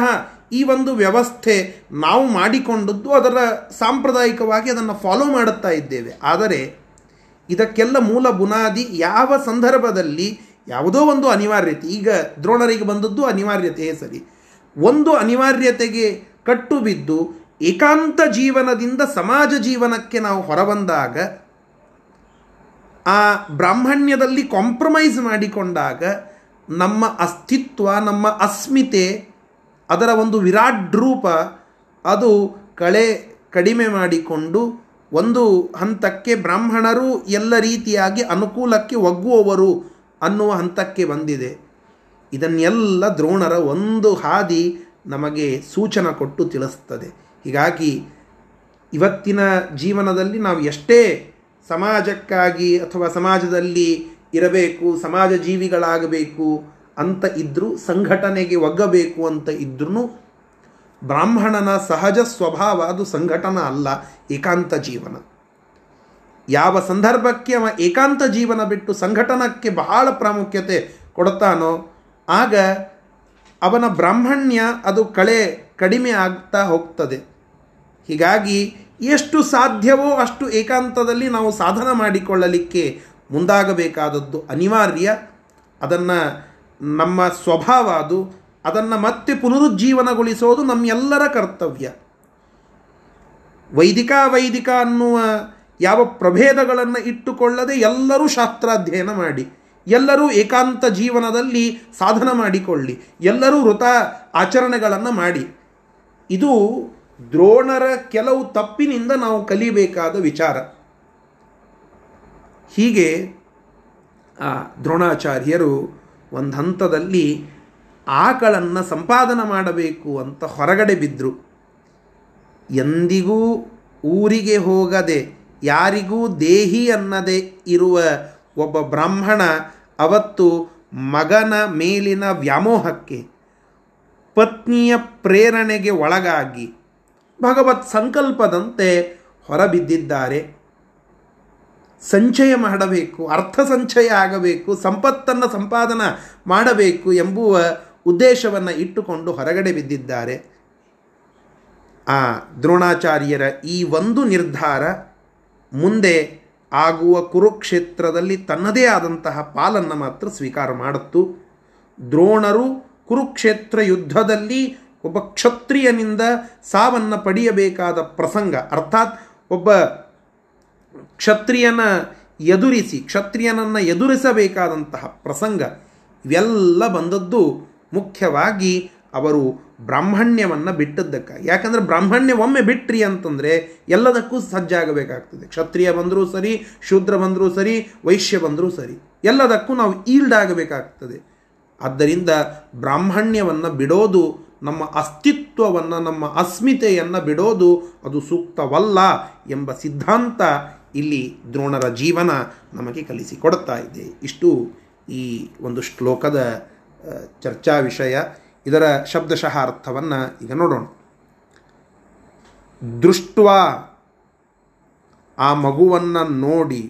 ಈ ಒಂದು ವ್ಯವಸ್ಥೆ ನಾವು ಮಾಡಿಕೊಂಡದ್ದು, ಅದರ ಸಾಂಪ್ರದಾಯಿಕವಾಗಿ ಅದನ್ನು ಫಾಲೋ ಮಾಡುತ್ತಾ ಇದ್ದೇವೆ. ಆದರೆ ಇದಕ್ಕೆಲ್ಲ ಮೂಲ ಬುನಾದಿ ಯಾವ ಸಂದರ್ಭದಲ್ಲಿ ಯಾವುದೋ ಒಂದು ಅನಿವಾರ್ಯತೆ. ಈಗ ದ್ರೋಣರಿಗೆ ಬಂದದ್ದು ಅನಿವಾರ್ಯತೆಯೇ ಸರಿ. ಒಂದು ಅನಿವಾರ್ಯತೆಗೆ ಕಟ್ಟು ಬಿದ್ದು ಏಕಾಂತ ಜೀವನದಿಂದ ಸಮಾಜ ಜೀವನಕ್ಕೆ ನಾವು ಹೊರಬಂದಾಗ, ಆ ಬ್ರಾಹ್ಮಣ್ಯದಲ್ಲಿ ಕಾಂಪ್ರಮೈಸ್ ಮಾಡಿಕೊಂಡಾಗ ನಮ್ಮ ಅಸ್ತಿತ್ವ, ನಮ್ಮ ಅಸ್ಮಿತೆ, ಅದರ ಒಂದು ವಿರಾಟ್ ರೂಪ ಅದು ಕಳೆ ಕಡಿಮೆ ಮಾಡಿಕೊಂಡು ಒಂದು ಹಂತಕ್ಕೆ ಬ್ರಾಹ್ಮಣರು ಎಲ್ಲ ರೀತಿಯಾಗಿ ಅನುಕೂಲಕ್ಕೆ ಒಗ್ಗುವವರು ಅನ್ನುವ ಹಂತಕ್ಕೆ ಬಂದಿದೆ. ಇದನ್ನೆಲ್ಲ ದ್ರೋಣರ ಒಂದು ಹಾದಿ ನಮಗೆ ಸೂಚನೆ ಕೊಟ್ಟು ತಿಳಿಸ್ತದೆ. ಹೀಗಾಗಿ ಇವತ್ತಿನ ಜೀವನದಲ್ಲಿ ನಾವು ಎಷ್ಟೇ ಸಮಾಜಕ್ಕಾಗಿ ಅಥವಾ ಸಮಾಜದಲ್ಲಿ ಇರಬೇಕು, ಸಮಾಜ ಜೀವಿಗಳಾಗಬೇಕು ಅಂತ ಇದ್ದರೂ, ಸಂಘಟನೆಗೆ ಒಗ್ಗಬೇಕು ಅಂತ ಇದ್ರೂ, ಬ್ರಾಹ್ಮಣನ ಸಹಜ ಸ್ವಭಾವ ಅದು ಸಂಘಟನಾ ಅಲ್ಲ, ಏಕಾಂತ ಜೀವನ. ಯಾವ ಸಂದರ್ಭಕ್ಕೆ ಅವ ಏಕಾಂತ ಜೀವನ ಬಿಟ್ಟು ಸಂಘಟನಕ್ಕೆ ಬಹಳ ಪ್ರಾಮುಖ್ಯತೆ ಕೊಡುತ್ತಾನೋ ಆಗ ಅವನ ಬ್ರಾಹ್ಮಣ್ಯ ಅದು ಕಳೆ ಕಡಿಮೆ ಆಗ್ತಾ ಹೋಗ್ತದೆ. ಹೀಗಾಗಿ ಎಷ್ಟು ಸಾಧ್ಯವೋ ಅಷ್ಟು ಏಕಾಂತದಲ್ಲಿ ನಾವು ಸಾಧನ ಮಾಡಿಕೊಳ್ಳಲಿಕ್ಕೆ ಮುಂದಾಗಬೇಕಾದದ್ದು ಅನಿವಾರ್ಯ. ಅದನ್ನು ನಮ್ಮ ಸ್ವಭಾವ ಅದು, ಅದನ್ನು ಮತ್ತೆ ಪುನರುಜ್ಜೀವನಗೊಳಿಸೋದು ನಮ್ಮೆಲ್ಲರ ಕರ್ತವ್ಯ. ವೈದಿಕ ವೈದಿಕ ಅನ್ನುವ ಯಾವ ಪ್ರಭೇದಗಳನ್ನು ಇಟ್ಟುಕೊಳ್ಳದೆ ಎಲ್ಲರೂ ಶಾಸ್ತ್ರಾಧ್ಯಯನ ಮಾಡಿ, ಎಲ್ಲರೂ ಏಕಾಂತ ಜೀವನದಲ್ಲಿ ಸಾಧನ ಮಾಡಿಕೊಳ್ಳಿ, ಎಲ್ಲರೂ ವೃತ ಆಚರಣೆಗಳನ್ನು ಮಾಡಿ. ಇದು ದ್ರೋಣರ ಕೆಲವು ತಪ್ಪಿನಿಂದ ನಾವು ಕಲಿಬೇಕಾದ ವಿಚಾರ. ಹೀಗೆ ಆ ದ್ರೋಣಾಚಾರ್ಯರು ಒಂದು ಹಂತದಲ್ಲಿ ಆಕಳನ್ನು ಸಂಪಾದನೆ ಮಾಡಬೇಕು ಅಂತ ಹೊರಗಡೆ ಬಿದ್ದರು. ಎಂದಿಗೂ ಊರಿಗೆ ಹೋಗದೆ ಯಾರಿಗೂ ದೇಹಿ ಅನ್ನದೇ ಇರುವ ಒಬ್ಬ ಬ್ರಾಹ್ಮಣ ಅವತ್ತು ಮಗನ ಮೇಲಿನ ವ್ಯಾಮೋಹಕ್ಕೆ, ಪತ್ನಿಯ ಪ್ರೇರಣೆಗೆ ಒಳಗಾಗಿ ಭಗವತ್ ಸಂಕಲ್ಪದಂತೆ ಹೊರಬಿದ್ದಿದ್ದಾರೆ. ಸಂಚಯ ಮಾಡಬೇಕು, ಅರ್ಥ ಸಂಚಯ ಆಗಬೇಕು, ಸಂಪತ್ತನ್ನು ಸಂಪಾದನೆ ಮಾಡಬೇಕು ಎಂಬುವ ಉದ್ದೇಶವನ್ನು ಇಟ್ಟುಕೊಂಡು ಹೊರಗಡೆ ಬಿದ್ದಿದ್ದಾರೆ. ಆ ದ್ರೋಣಾಚಾರ್ಯರ ಈ ಒಂದು ನಿರ್ಧಾರ ಮುಂದೆ ಆಗುವ ಕುರುಕ್ಷೇತ್ರದಲ್ಲಿ ತನ್ನದೇ ಆದಂತಹ ಪಾಲನ್ನು ಮಾತ್ರ ಸ್ವೀಕಾರ ಮಾಡುತ್ತು. ದ್ರೋಣರು ಕುರುಕ್ಷೇತ್ರ ಯುದ್ಧದಲ್ಲಿ ಒಬ್ಬ ಕ್ಷತ್ರಿಯನಿಂದ ಸಾವನ್ನು ಪಡೆಯಬೇಕಾದ ಪ್ರಸಂಗ, ಅರ್ಥಾತ್ ಒಬ್ಬ ಕ್ಷತ್ರಿಯನ ಎದುರಿಸಿ ಕ್ಷತ್ರಿಯನನ್ನು ಎದುರಿಸಬೇಕಾದಂತಹ ಪ್ರಸಂಗ, ಇವೆಲ್ಲ ಬಂದದ್ದು ಮುಖ್ಯವಾಗಿ ಅವರು ಬ್ರಾಹ್ಮಣ್ಯವನ್ನು ಬಿಟ್ಟದ್ದಕ್ಕಾಗಿ. ಯಾಕಂದರೆ ಬ್ರಾಹ್ಮಣ್ಯ ಒಮ್ಮೆ ಬಿಟ್ಟ್ರಿ ಅಂತಂದರೆ ಎಲ್ಲದಕ್ಕೂ ಸಜ್ಜಾಗಬೇಕಾಗ್ತದೆ. ಕ್ಷತ್ರಿಯ ಬಂದರೂ ಸರಿ, ಶೂದ್ರ ಬಂದರೂ ಸರಿ, ವೈಶ್ಯ ಬಂದರೂ ಸರಿ, ಎಲ್ಲದಕ್ಕೂ ನಾವು ಈಲ್ಡ್ ಆಗಬೇಕಾಗ್ತದೆ. ಆದ್ದರಿಂದ ಬ್ರಾಹ್ಮಣ್ಯವನ್ನು ಬಿಡೋದು, ನಮ್ಮ ಅಸ್ತಿತ್ವವನ್ನು, ನಮ್ಮ ಅಸ್ಮಿತೆಯನ್ನು ಬಿಡೋದು ಅದು ಸೂಕ್ತವಲ್ಲ ಎಂಬ ಸಿದ್ಧಾಂತ ಇಲ್ಲಿ ದ್ರೋಣರ ಜೀವನ ನಮಗೆ ಕಲಿಸಿಕೊಡ್ತಾ ಇದೆ. ಇಷ್ಟು ಈ ಒಂದು ಶ್ಲೋಕದ ಚರ್ಚಾ ವಿಷಯ. ಇದರ ಶಬ್ದಶಃ ಅರ್ಥವನ್ನು ಈಗ ನೋಡೋಣ. ದೃಷ್ಟ್ವಾ, ಆ ಮಗುವನ್ನು ನೋಡಿ,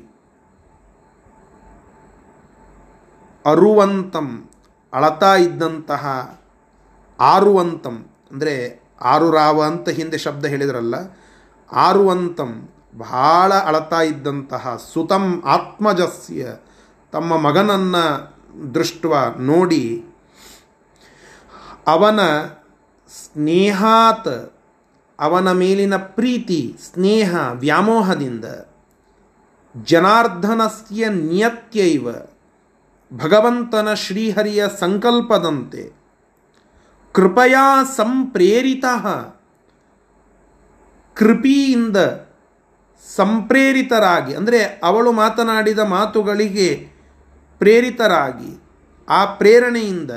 ಅರುವಂತಂ, ಅಳತಾ ಇದ್ದಂತಹ, ಆರುವಂತಂ ಅಂದರೆ ಆರುರಾವ ಅಂತ ಹಿಂದೆ ಶಬ್ದ ಹೇಳಿದ್ರಲ್ಲ, ಆರುವಂತಂ ಬಹಳ ಅಳತಾ ಇದ್ದಂತಹ, ಸುತಂ ಆತ್ಮಜಸ್ಯ, ತಮ್ಮ ಮಗನನ್ನು ದೃಷ್ಟ್ವ ನೋಡಿ, ಅವನ ಸ್ನೇಹಾತ್, ಅವನ ಮೇಲಿನ ಪ್ರೀತಿ ಸ್ನೇಹ ವ್ಯಾಮೋಹದಿಂದ, ಜನಾರ್ದನಸ್ಯ ನಿಯತ್ಯೈವ, ಭಗವಂತನ ಶ್ರೀಹರಿಯ ಸಂಕಲ್ಪದಂತೆ, ಕೃಪಯಾ ಸಂಪ್ರೇರಿತ, ಕೃಪಿಯಿಂದ ಸಂಪ್ರೇರಿತರಾಗಿ, ಅಂದರೆ ಅವಳು ಮಾತನಾಡಿದ ಮಾತುಗಳಿಗೆ ಪ್ರೇರಿತರಾಗಿ, ಆ ಪ್ರೇರಣೆಯಿಂದ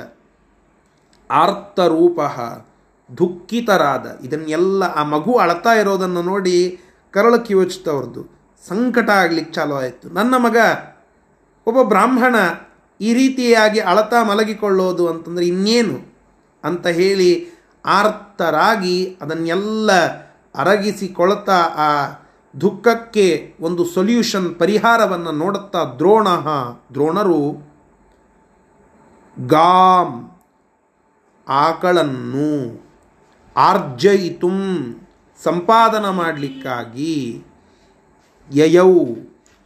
ಆರ್ತರೂಪ ದುಃಖಿತರಾದ. ಇದನ್ನೆಲ್ಲ ಆ ಮಗು ಅಳತಾ ಇರೋದನ್ನು ನೋಡಿ ಕರಳಕ್ಕೆ ಯೋಚಿಸಿದವ್ರದ್ದು ಸಂಕಟ ಆಗಲಿಕ್ಕೆ ಚಾಲೋ ಆಯಿತು. ನನ್ನ ಮಗ ಒಬ್ಬ ಬ್ರಾಹ್ಮಣ ಈ ರೀತಿಯಾಗಿ ಅಳತಾ ಮಲಗಿಕೊಳ್ಳೋದು ಅಂತಂದರೆ ಇನ್ನೇನು ಅಂತ ಹೇಳಿ ಆರ್ತರಾಗಿ ಅದನ್ನೆಲ್ಲ ಅರಗಿಸಿಕೊಳ್ತಾ ಆ ದುಃಖಕ್ಕೆ ಒಂದು ಸೊಲ್ಯೂಷನ್ ಪರಿಹಾರವನ್ನು ನೋಡುತ್ತಾ ದ್ರೋಣ ದ್ರೋಣರು ಗಾಂ ಆಕಳನ್ನು ಆರ್ಜಯಿತುಂ ಸಂಪಾದನ ಮಾಡಲಿಕ್ಕಾಗಿ ಯಯೌ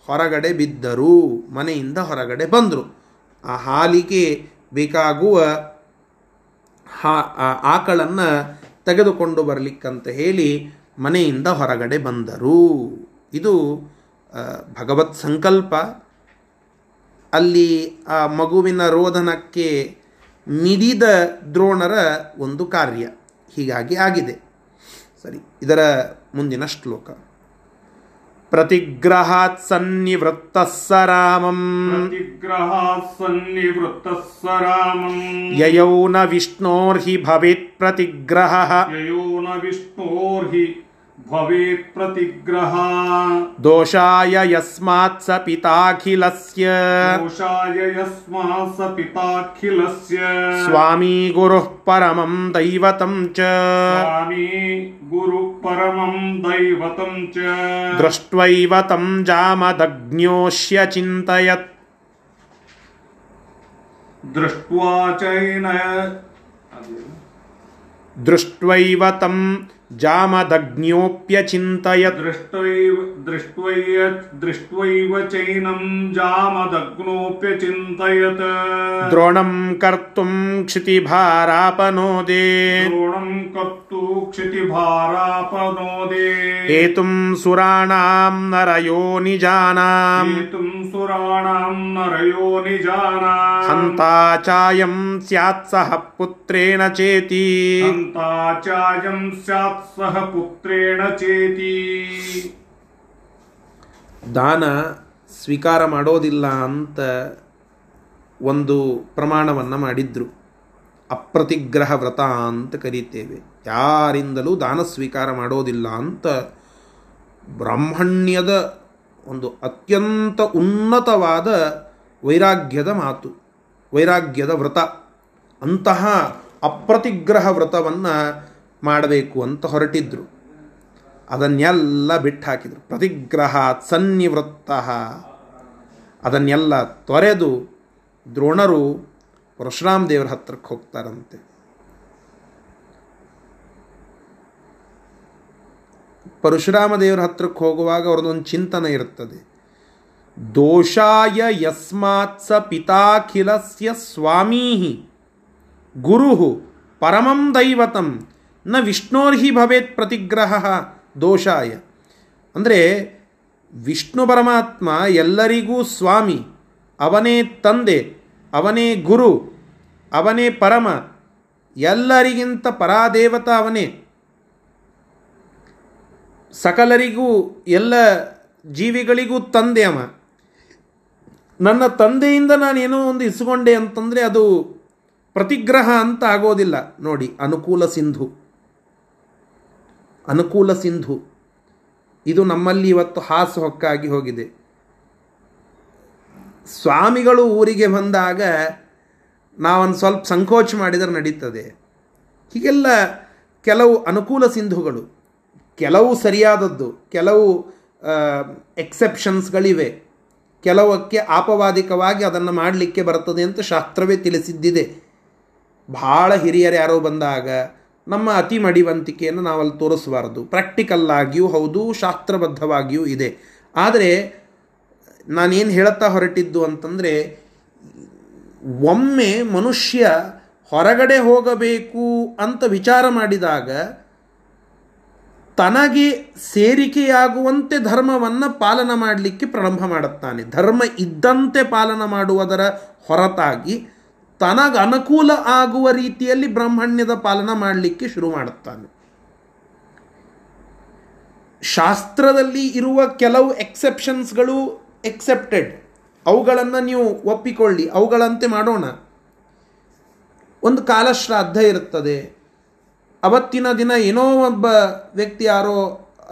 ಹೊರಗಡೆ ಬಿದ್ದರು, ಮನೆಯಿಂದ ಹೊರಗಡೆ ಬಂದರು. ಆ ಹಾಲಿಗೆ ಬೇಕಾಗುವ ಹಾ ಆಕಳನ್ನು ತೆಗೆದುಕೊಂಡು ಬರಲಿಕ್ಕಂತ ಹೇಳಿ ಮನೆಯಿಂದ ಹೊರಗಡೆ ಬಂದರು. ಇದು ಭಗವತ್ ಸಂಕಲ್ಪ. ಅಲ್ಲಿ ಆ ಮಗುವಿನ ರೋಧನಕ್ಕೆ ಮಿಡಿದ ದ್ರೋಣರ ಒಂದು ಕಾರ್ಯ ಹೀಗಾಗಿ ಆಗಿದೆ. ಸರಿ, ಇದರ ಮುಂದಿನ ಶ್ಲೋಕ. ಪ್ರತಿಗ್ರಹಾತ್ ಸನ್ನಿವೃತ್ತಸ್ಸ ರಾಮಂ ಪ್ರತಿಗ್ರಹಾತ್ ಸನ್ನಿವೃತ್ತಸ್ಸ ರಾಮಂ ಯಯೌ ನ ವಿಷ್ಣೋರ್ಹಿ ಭವೇತ್ ಪ್ರತಿಗ್ರಹಃ ಯಯೌ ನ ವಿಷ್ಣೋರ್ಹಿ ಭವೇತ್ ಪ್ರತಿಗ್ರಹ ದೋಷಾಯ ಯಸ್ಮಾತ್ ಸ ಪಿತಾಖಿಲಸ್ಯ ದೋಷಾಯ ಯಸ್ಮಾತ್ ಸ ಪಿತಾಖಿಲಸ್ಯ ಸ್ವಾಮಿ ಗುರುಃ ಪರಮಂ ದೈವತಂ ಚ ಸ್ವಾಮಿ ಗುರು ಪರಮಂ ದೈವತಂ ಚ ದೃಷ್ಟ್ವೈವ ತಂ ಜಾಮದಗ್ನ್ಯೋಶ್ಯ ಚಿಂತಯತ್ ದೃಷ್ಟ್ವಾ ಚೈನ ದೃಷ್ಟ್ವೈವ ತಂ ಜಾಮದಗ್ನ್ಯೋಪ್ಯಚಿಂತಯ ದೃಷ್ಟೈವ ದೃಷ್ಟೈವ ದೃಷ್ಟೈವ ಚೈನಂ ಜಾಮದಗ್ನೋಪ್ಯಚಿಂತಯತ ದ್ರೋಣಂ ಕರ್ತುಂ ಕ್ಷಿತಿಭಾರಾಪನೋದೇ ದ್ರೋಣಂ ಕರ್ತೂ ಕ್ಷಿತಿಭಾರಾಪನೋದೇ ಹೇತುಂ ಸುರಾಣಾಂ ನರಯೋನಿಜಾನಾಂ ಹೇತುಂ ಸುರಾಣಾಂ ನರಯೋನಿಜಾನಾಂ ಹಂತಾ ಚಾಯಂ ಸ್ಯಾತ್ ಸಹ ಪುತ್ರೇಣ ಚೇತಿ ಹಂತಾ ಚಾಯಂ ಸ್ಯಾತ್ ಸಹ ಪುತ್ರೇಣ ಚೇತಿ. ದಾನ ಸ್ವೀಕಾರ ಮಾಡೋದಿಲ್ಲ ಅಂತ ಒಂದು ಪ್ರಮಾಣವನ್ನು ಮಾಡಿದ್ರು. ಅಪ್ರತಿಗ್ರಹ ವ್ರತ ಅಂತ ಕರೀತೇವೆ. ಯಾರಿಂದಲೂ ದಾನ ಸ್ವೀಕಾರ ಮಾಡೋದಿಲ್ಲ ಅಂತ ಬ್ರಾಹ್ಮಣ್ಯದ ಒಂದು ಅತ್ಯಂತ ಉನ್ನತವಾದ ವೈರಾಗ್ಯದ ಮಾತು, ವೈರಾಗ್ಯದ ವ್ರತ. ಅಂತಹ ಅಪ್ರತಿಗ್ರಹ ವ್ರತವನ್ನು ಮಾಡಬೇಕು ಅಂತ ಹೊರಟಿದ್ರು. ಅದನ್ನೆಲ್ಲ ಬಿಟ್ಟು ಹಾಕಿದರು. ಪ್ರತಿಗ್ರಹ ಸನ್ನಿವೃತ್ತ ಅದನ್ನೆಲ್ಲ ತೊರೆದು ದ್ರೋಣರು ಪರಶುರಾಮ ದೇವರ ಹತ್ತಿರಕ್ಕೆ ಹೋಗ್ತಾರಂತೆ. ಪರಶುರಾಮ ದೇವರ ಹತ್ತಿರಕ್ಕೆ ಹೋಗುವಾಗ ಅವ್ರದ್ದೊಂದು ಚಿಂತನೆ ಇರ್ತದೆ. ದೋಷಾಯ ಯಸ್ಮಾತ್ ಸ ಪಿತಾಖಿಲಸ್ಯ ಸ್ವಾಮೀ ಗುರುಹು ಪರಮಂ ದೈವತಂ ನ ವಿಷ್ಣೋರ್ಹಿ ಭವೇತ್ ಪ್ರತಿಗ್ರಹ ದೋಷಾಯ. ಅಂದರೆ ವಿಷ್ಣು ಪರಮಾತ್ಮ ಎಲ್ಲರಿಗೂ ಸ್ವಾಮಿ, ಅವನೇ ತಂದೆ, ಅವನೇ ಗುರು, ಅವನೇ ಪರಮ, ಎಲ್ಲರಿಗಿಂತ ಪರಾದೇವತ ಅವನೇ. ಸಕಲರಿಗೂ ಎಲ್ಲ ಜೀವಿಗಳಿಗೂ ತಂದೆ ಅವ. ನನ್ನ ತಂದೆಯಿಂದ ನಾನೇನೋ ಒಂದು ಇಸ್ಕೊಂಡೆ ಅಂತಂದರೆ ಅದು ಪ್ರತಿಗ್ರಹ ಅಂತ ಆಗೋದಿಲ್ಲ. ನೋಡಿ, ಅನುಕೂಲ ಸಿಂಧು, ಅನುಕೂಲ ಸಿಂಧು ಇದು ನಮ್ಮಲ್ಲಿ ಇವತ್ತು ಹಾಸು ಹೊಕ್ಕಾಗಿ ಹೋಗಿದೆ. ಸ್ವಾಮಿಗಳು ಊರಿಗೆ ಬಂದಾಗ ನಾವೊಂದು ಸ್ವಲ್ಪ ಸಂಕೋಚ ಮಾಡಿದರೆ ನಡೀತದೆ. ಹೀಗೆಲ್ಲ ಕೆಲವು ಅನುಕೂಲ ಸಿಂಧುಗಳು, ಕೆಲವು ಸರಿಯಾದದ್ದು, ಕೆಲವು ಎಕ್ಸೆಪ್ಷನ್ಸ್ಗಳಿವೆ. ಕೆಲವಕ್ಕೆ ಆಪವಾದಿಕವಾಗಿ ಅದನ್ನು ಮಾಡಲಿಕ್ಕೆ ಬರ್ತದೆ ಅಂತ ಶಾಸ್ತ್ರವೇ ತಿಳಿಸಿದ್ದಿದೆ. ಭಾಳ ಹಿರಿಯರು ಯಾರೋ ಬಂದಾಗ ನಮ್ಮ ಅತಿ ಮಡಿವಂತಿಕೆಯನ್ನು ನಾವಲ್ಲಿ ತೋರಿಸಬಾರ್ದು. ಪ್ರಾಕ್ಟಿಕಲ್ಲಾಗಿಯೂ ಹೌದು, ಶಾಸ್ತ್ರಬದ್ಧವಾಗಿಯೂ ಇದೆ. ಆದರೆ ನಾನೇನು ಹೇಳುತ್ತಾ ಹೊರಟಿದ್ದು ಅಂತಂದರೆ, ಒಮ್ಮೆ ಮನುಷ್ಯ ಹೊರಗಡೆ ಹೋಗಬೇಕು ಅಂತ ವಿಚಾರ ಮಾಡಿದಾಗ ತನಗೆ ಸೇರಿಕೆಯಾಗುವಂತೆ ಧರ್ಮವನ್ನು ಪಾಲನ ಮಾಡಲಿಕ್ಕೆ ಪ್ರಾರಂಭ ಮಾಡುತ್ತಾನೆ. ಧರ್ಮ ಇದ್ದಂತೆ ಪಾಲನ ಮಾಡುವುದರ ಹೊರತಾಗಿ ತನಗೆ ಅನುಕೂಲ ಆಗುವ ರೀತಿಯಲ್ಲಿ ಬ್ರಾಹ್ಮಣ್ಯದ ಪಾಲನ ಮಾಡಲಿಕ್ಕೆ ಶುರು ಮಾಡುತ್ತಾನೆ. ಶಾಸ್ತ್ರದಲ್ಲಿ ಇರುವ ಕೆಲವು ಎಕ್ಸೆಪ್ಷನ್ಸ್ಗಳು ಎಕ್ಸೆಪ್ಟೆಡ್, ಅವುಗಳನ್ನು ನೀವು ಒಪ್ಪಿಕೊಳ್ಳಿ, ಅವುಗಳಂತೆ ಮಾಡೋಣ. ಒಂದು ಕಾಲಶ್ರಾದ್ದ ಇರುತ್ತದೆ. ಅವತ್ತಿನ ದಿನ ಏನೋ ಒಬ್ಬ ವ್ಯಕ್ತಿ ಯಾರೋ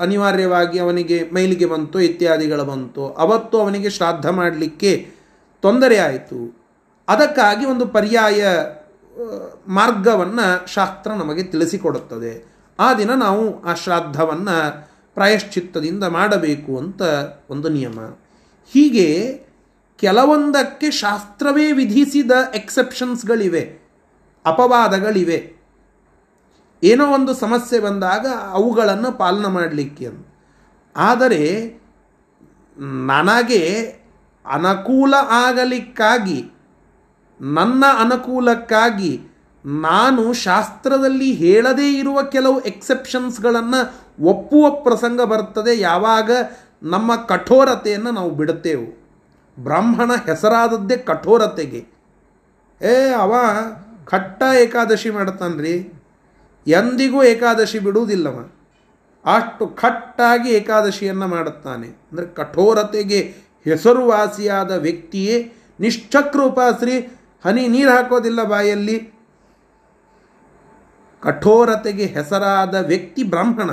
ಅನಿವಾರ್ಯವಾಗಿ ಅವನಿಗೆ ಮೈಲಿಗೆ ಬಂತು, ಇತ್ಯಾದಿಗಳು ಬಂತು, ಅವತ್ತು ಅವನಿಗೆ ಶ್ರಾದ್ದ ಮಾಡಲಿಕ್ಕೆ ತೊಂದರೆ ಆಯಿತು. ಅದಕ್ಕಾಗಿ ಒಂದು ಪರ್ಯಾಯ ಮಾರ್ಗವನ್ನು ಶಾಸ್ತ್ರ ನಮಗೆ ತಿಳಿಸಿಕೊಡುತ್ತದೆ. ಆ ದಿನ ನಾವು ಆ ಶ್ರಾದ್ದವನ್ನು ಪ್ರಾಯಶ್ಚಿತ್ತದಿಂದ ಮಾಡಬೇಕು ಅಂತ ಒಂದು ನಿಯಮ. ಹೀಗೆ ಕೆಲವೊಂದಕ್ಕೆ ಶಾಸ್ತ್ರವೇ ವಿಧಿಸಿದ ಎಕ್ಸೆಪ್ಷನ್ಸ್ಗಳಿವೆ, ಅಪವಾದಗಳಿವೆ. ಏನೋ ಒಂದು ಸಮಸ್ಯೆ ಬಂದಾಗ ಅವುಗಳನ್ನು ಪಾಲನೆ ಮಾಡಲಿಕ್ಕೆ ಅಂತ. ಆದರೆ ನನಗೆ ಅನುಕೂಲ ಆಗಲಿಕ್ಕಾಗಿ, ನನ್ನ ಅನುಕೂಲಕ್ಕಾಗಿ ನಾನು ಶಾಸ್ತ್ರದಲ್ಲಿ ಹೇಳದೇ ಇರುವ ಕೆಲವು ಎಕ್ಸೆಪ್ಷನ್ಸ್ಗಳನ್ನು ಒಪ್ಪುವ ಪ್ರಸಂಗ ಬರ್ತದೆ ಯಾವಾಗ ನಮ್ಮ ಕಠೋರತೆಯನ್ನು ನಾವು ಬಿಡುತ್ತೇವೆ. ಬ್ರಾಹ್ಮಣ ಹೆಸರಾದದ್ದೇ ಕಠೋರತೆಗೆ. ಏ ಅವ ಖಟ್ಟ ಏಕಾದಶಿ ಮಾಡ್ತಾನ್ರಿ, ಎಂದಿಗೂ ಏಕಾದಶಿ ಬಿಡುವುದಿಲ್ಲವ, ಅಷ್ಟು ಖಟ್ಟಾಗಿ ಏಕಾದಶಿಯನ್ನು ಮಾಡುತ್ತಾನೆ. ಅಂದರೆ ಕಠೋರತೆಗೆ ಹೆಸರುವಾಸಿಯಾದ ವ್ಯಕ್ತಿಯೇ ನಿಷ್ಠಕ್ರ ಉಪಾಸ್ರಿ, ಹನಿ ನೀರು ಹಾಕೋದಿಲ್ಲ ಬಾಯಲ್ಲಿ. ಕಠೋರತೆಗೆ ಹೆಸರಾದ ವ್ಯಕ್ತಿ ಬ್ರಾಹ್ಮಣ.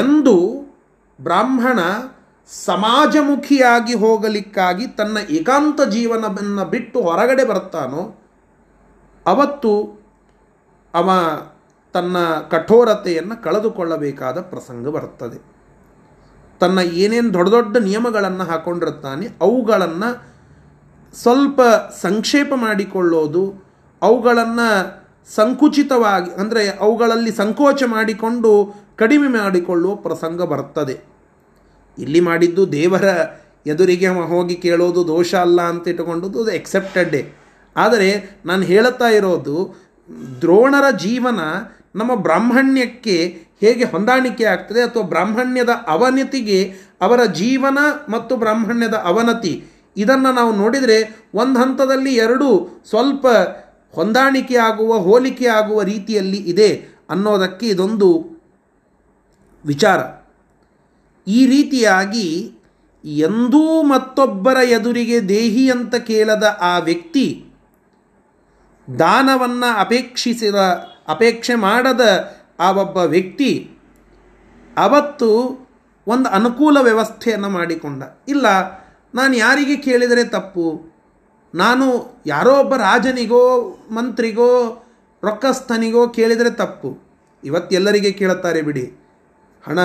ಎಂದು ಬ್ರಾಹ್ಮಣ ಸಮಾಜಮುಖಿಯಾಗಿ ಹೋಗಲಿಕ್ಕಾಗಿ ತನ್ನ ಏಕಾಂತ ಜೀವನವನ್ನು ಬಿಟ್ಟು ಹೊರಗಡೆ ಬರ್ತಾನೋ ಅವತ್ತು ಅವ ತನ್ನ ಕಠೋರತೆಯನ್ನು ಕಳೆದುಕೊಳ್ಳಬೇಕಾದ ಪ್ರಸಂಗ ಬರ್ತದೆ. ತನ್ನ ಏನೇನು ದೊಡ್ಡ ದೊಡ್ಡ ನಿಯಮಗಳನ್ನು ಹಾಕ್ಕೊಂಡಿರ್ತಾನೆ ಅವುಗಳನ್ನು ಸ್ವಲ್ಪ ಸಂಕ್ಷೇಪ ಮಾಡಿಕೊಳ್ಳೋದು, ಅವುಗಳನ್ನು ಸಂಕುಚಿತವಾಗಿ ಅಂದರೆ ಅವುಗಳಲ್ಲಿ ಸಂಕೋಚ ಮಾಡಿಕೊಂಡು ಕಡಿಮೆ ಮಾಡಿಕೊಳ್ಳುವ ಪ್ರಸಂಗ ಬರ್ತದೆ. ಇಲ್ಲಿ ಮಾಡಿದ್ದು ದೇವರ ಎದುರಿಗೆ ಹೋಗಿ ಕೇಳೋದು ದೋಷ ಅಲ್ಲ ಅಂತ ಇಟ್ಟುಕೊಂಡದ್ದು ಅದು ಎಕ್ಸೆಪ್ಟೆಡ್ಡೇ. ಆದರೆ ನಾನು ಹೇಳ್ತಾ ಇರೋದು ದ್ರೋಣರ ಜೀವನ ನಮ್ಮ ಬ್ರಾಹ್ಮಣ್ಯಕ್ಕೆ ಹೇಗೆ ಹೊಂದಾಣಿಕೆ ಆಗ್ತದೆ ಅಥವಾ ಬ್ರಾಹ್ಮಣ್ಯದ ಅವನತಿಗೆ, ಅವರ ಜೀವನ ಮತ್ತು ಬ್ರಾಹ್ಮಣ್ಯದ ಅವನತಿ ಇದನ್ನು ನಾವು ನೋಡಿದರೆ ಒಂದು ಹಂತದಲ್ಲಿ ಎರಡೂ ಸ್ವಲ್ಪ ಹೊಂದಾಣಿಕೆಯಾಗುವ ಹೋಲಿಕೆಯಾಗುವ ರೀತಿಯಲ್ಲಿ ಇದೆ ಅನ್ನೋದಕ್ಕೆ ಇದೊಂದು ವಿಚಾರ. ಈ ರೀತಿಯಾಗಿ ಎಂದೂ ಮತ್ತೊಬ್ಬರ ಎದುರಿಗೆ ದೇಹಿ ಅಂತ ಕೇಳದ ಆ ವ್ಯಕ್ತಿ, ದಾನವನ್ನು ಅಪೇಕ್ಷಿಸಿದ ಅಪೇಕ್ಷೆ ಮಾಡದ ಆ ಒಬ್ಬ ವ್ಯಕ್ತಿ ಅವತ್ತು ಒಂದು ಅನುಕೂಲ ವ್ಯವಸ್ಥೆಯನ್ನು ಮಾಡಿಕೊಂಡ. ಇಲ್ಲ, ನಾನು ಯಾರಿಗೆ ಕೇಳಿದರೆ ತಪ್ಪು, ನಾನು ಯಾರೋ ಒಬ್ಬ ರಾಜನಿಗೋ ಮಂತ್ರಿಗೋ ರೊಕ್ಕಸ್ಥನಿಗೋ ಕೇಳಿದರೆ ತಪ್ಪು. ಇವತ್ತೆಲ್ಲರಿಗೆ ಕೇಳುತ್ತಾರೆ ಬಿಡಿ, ಹಣ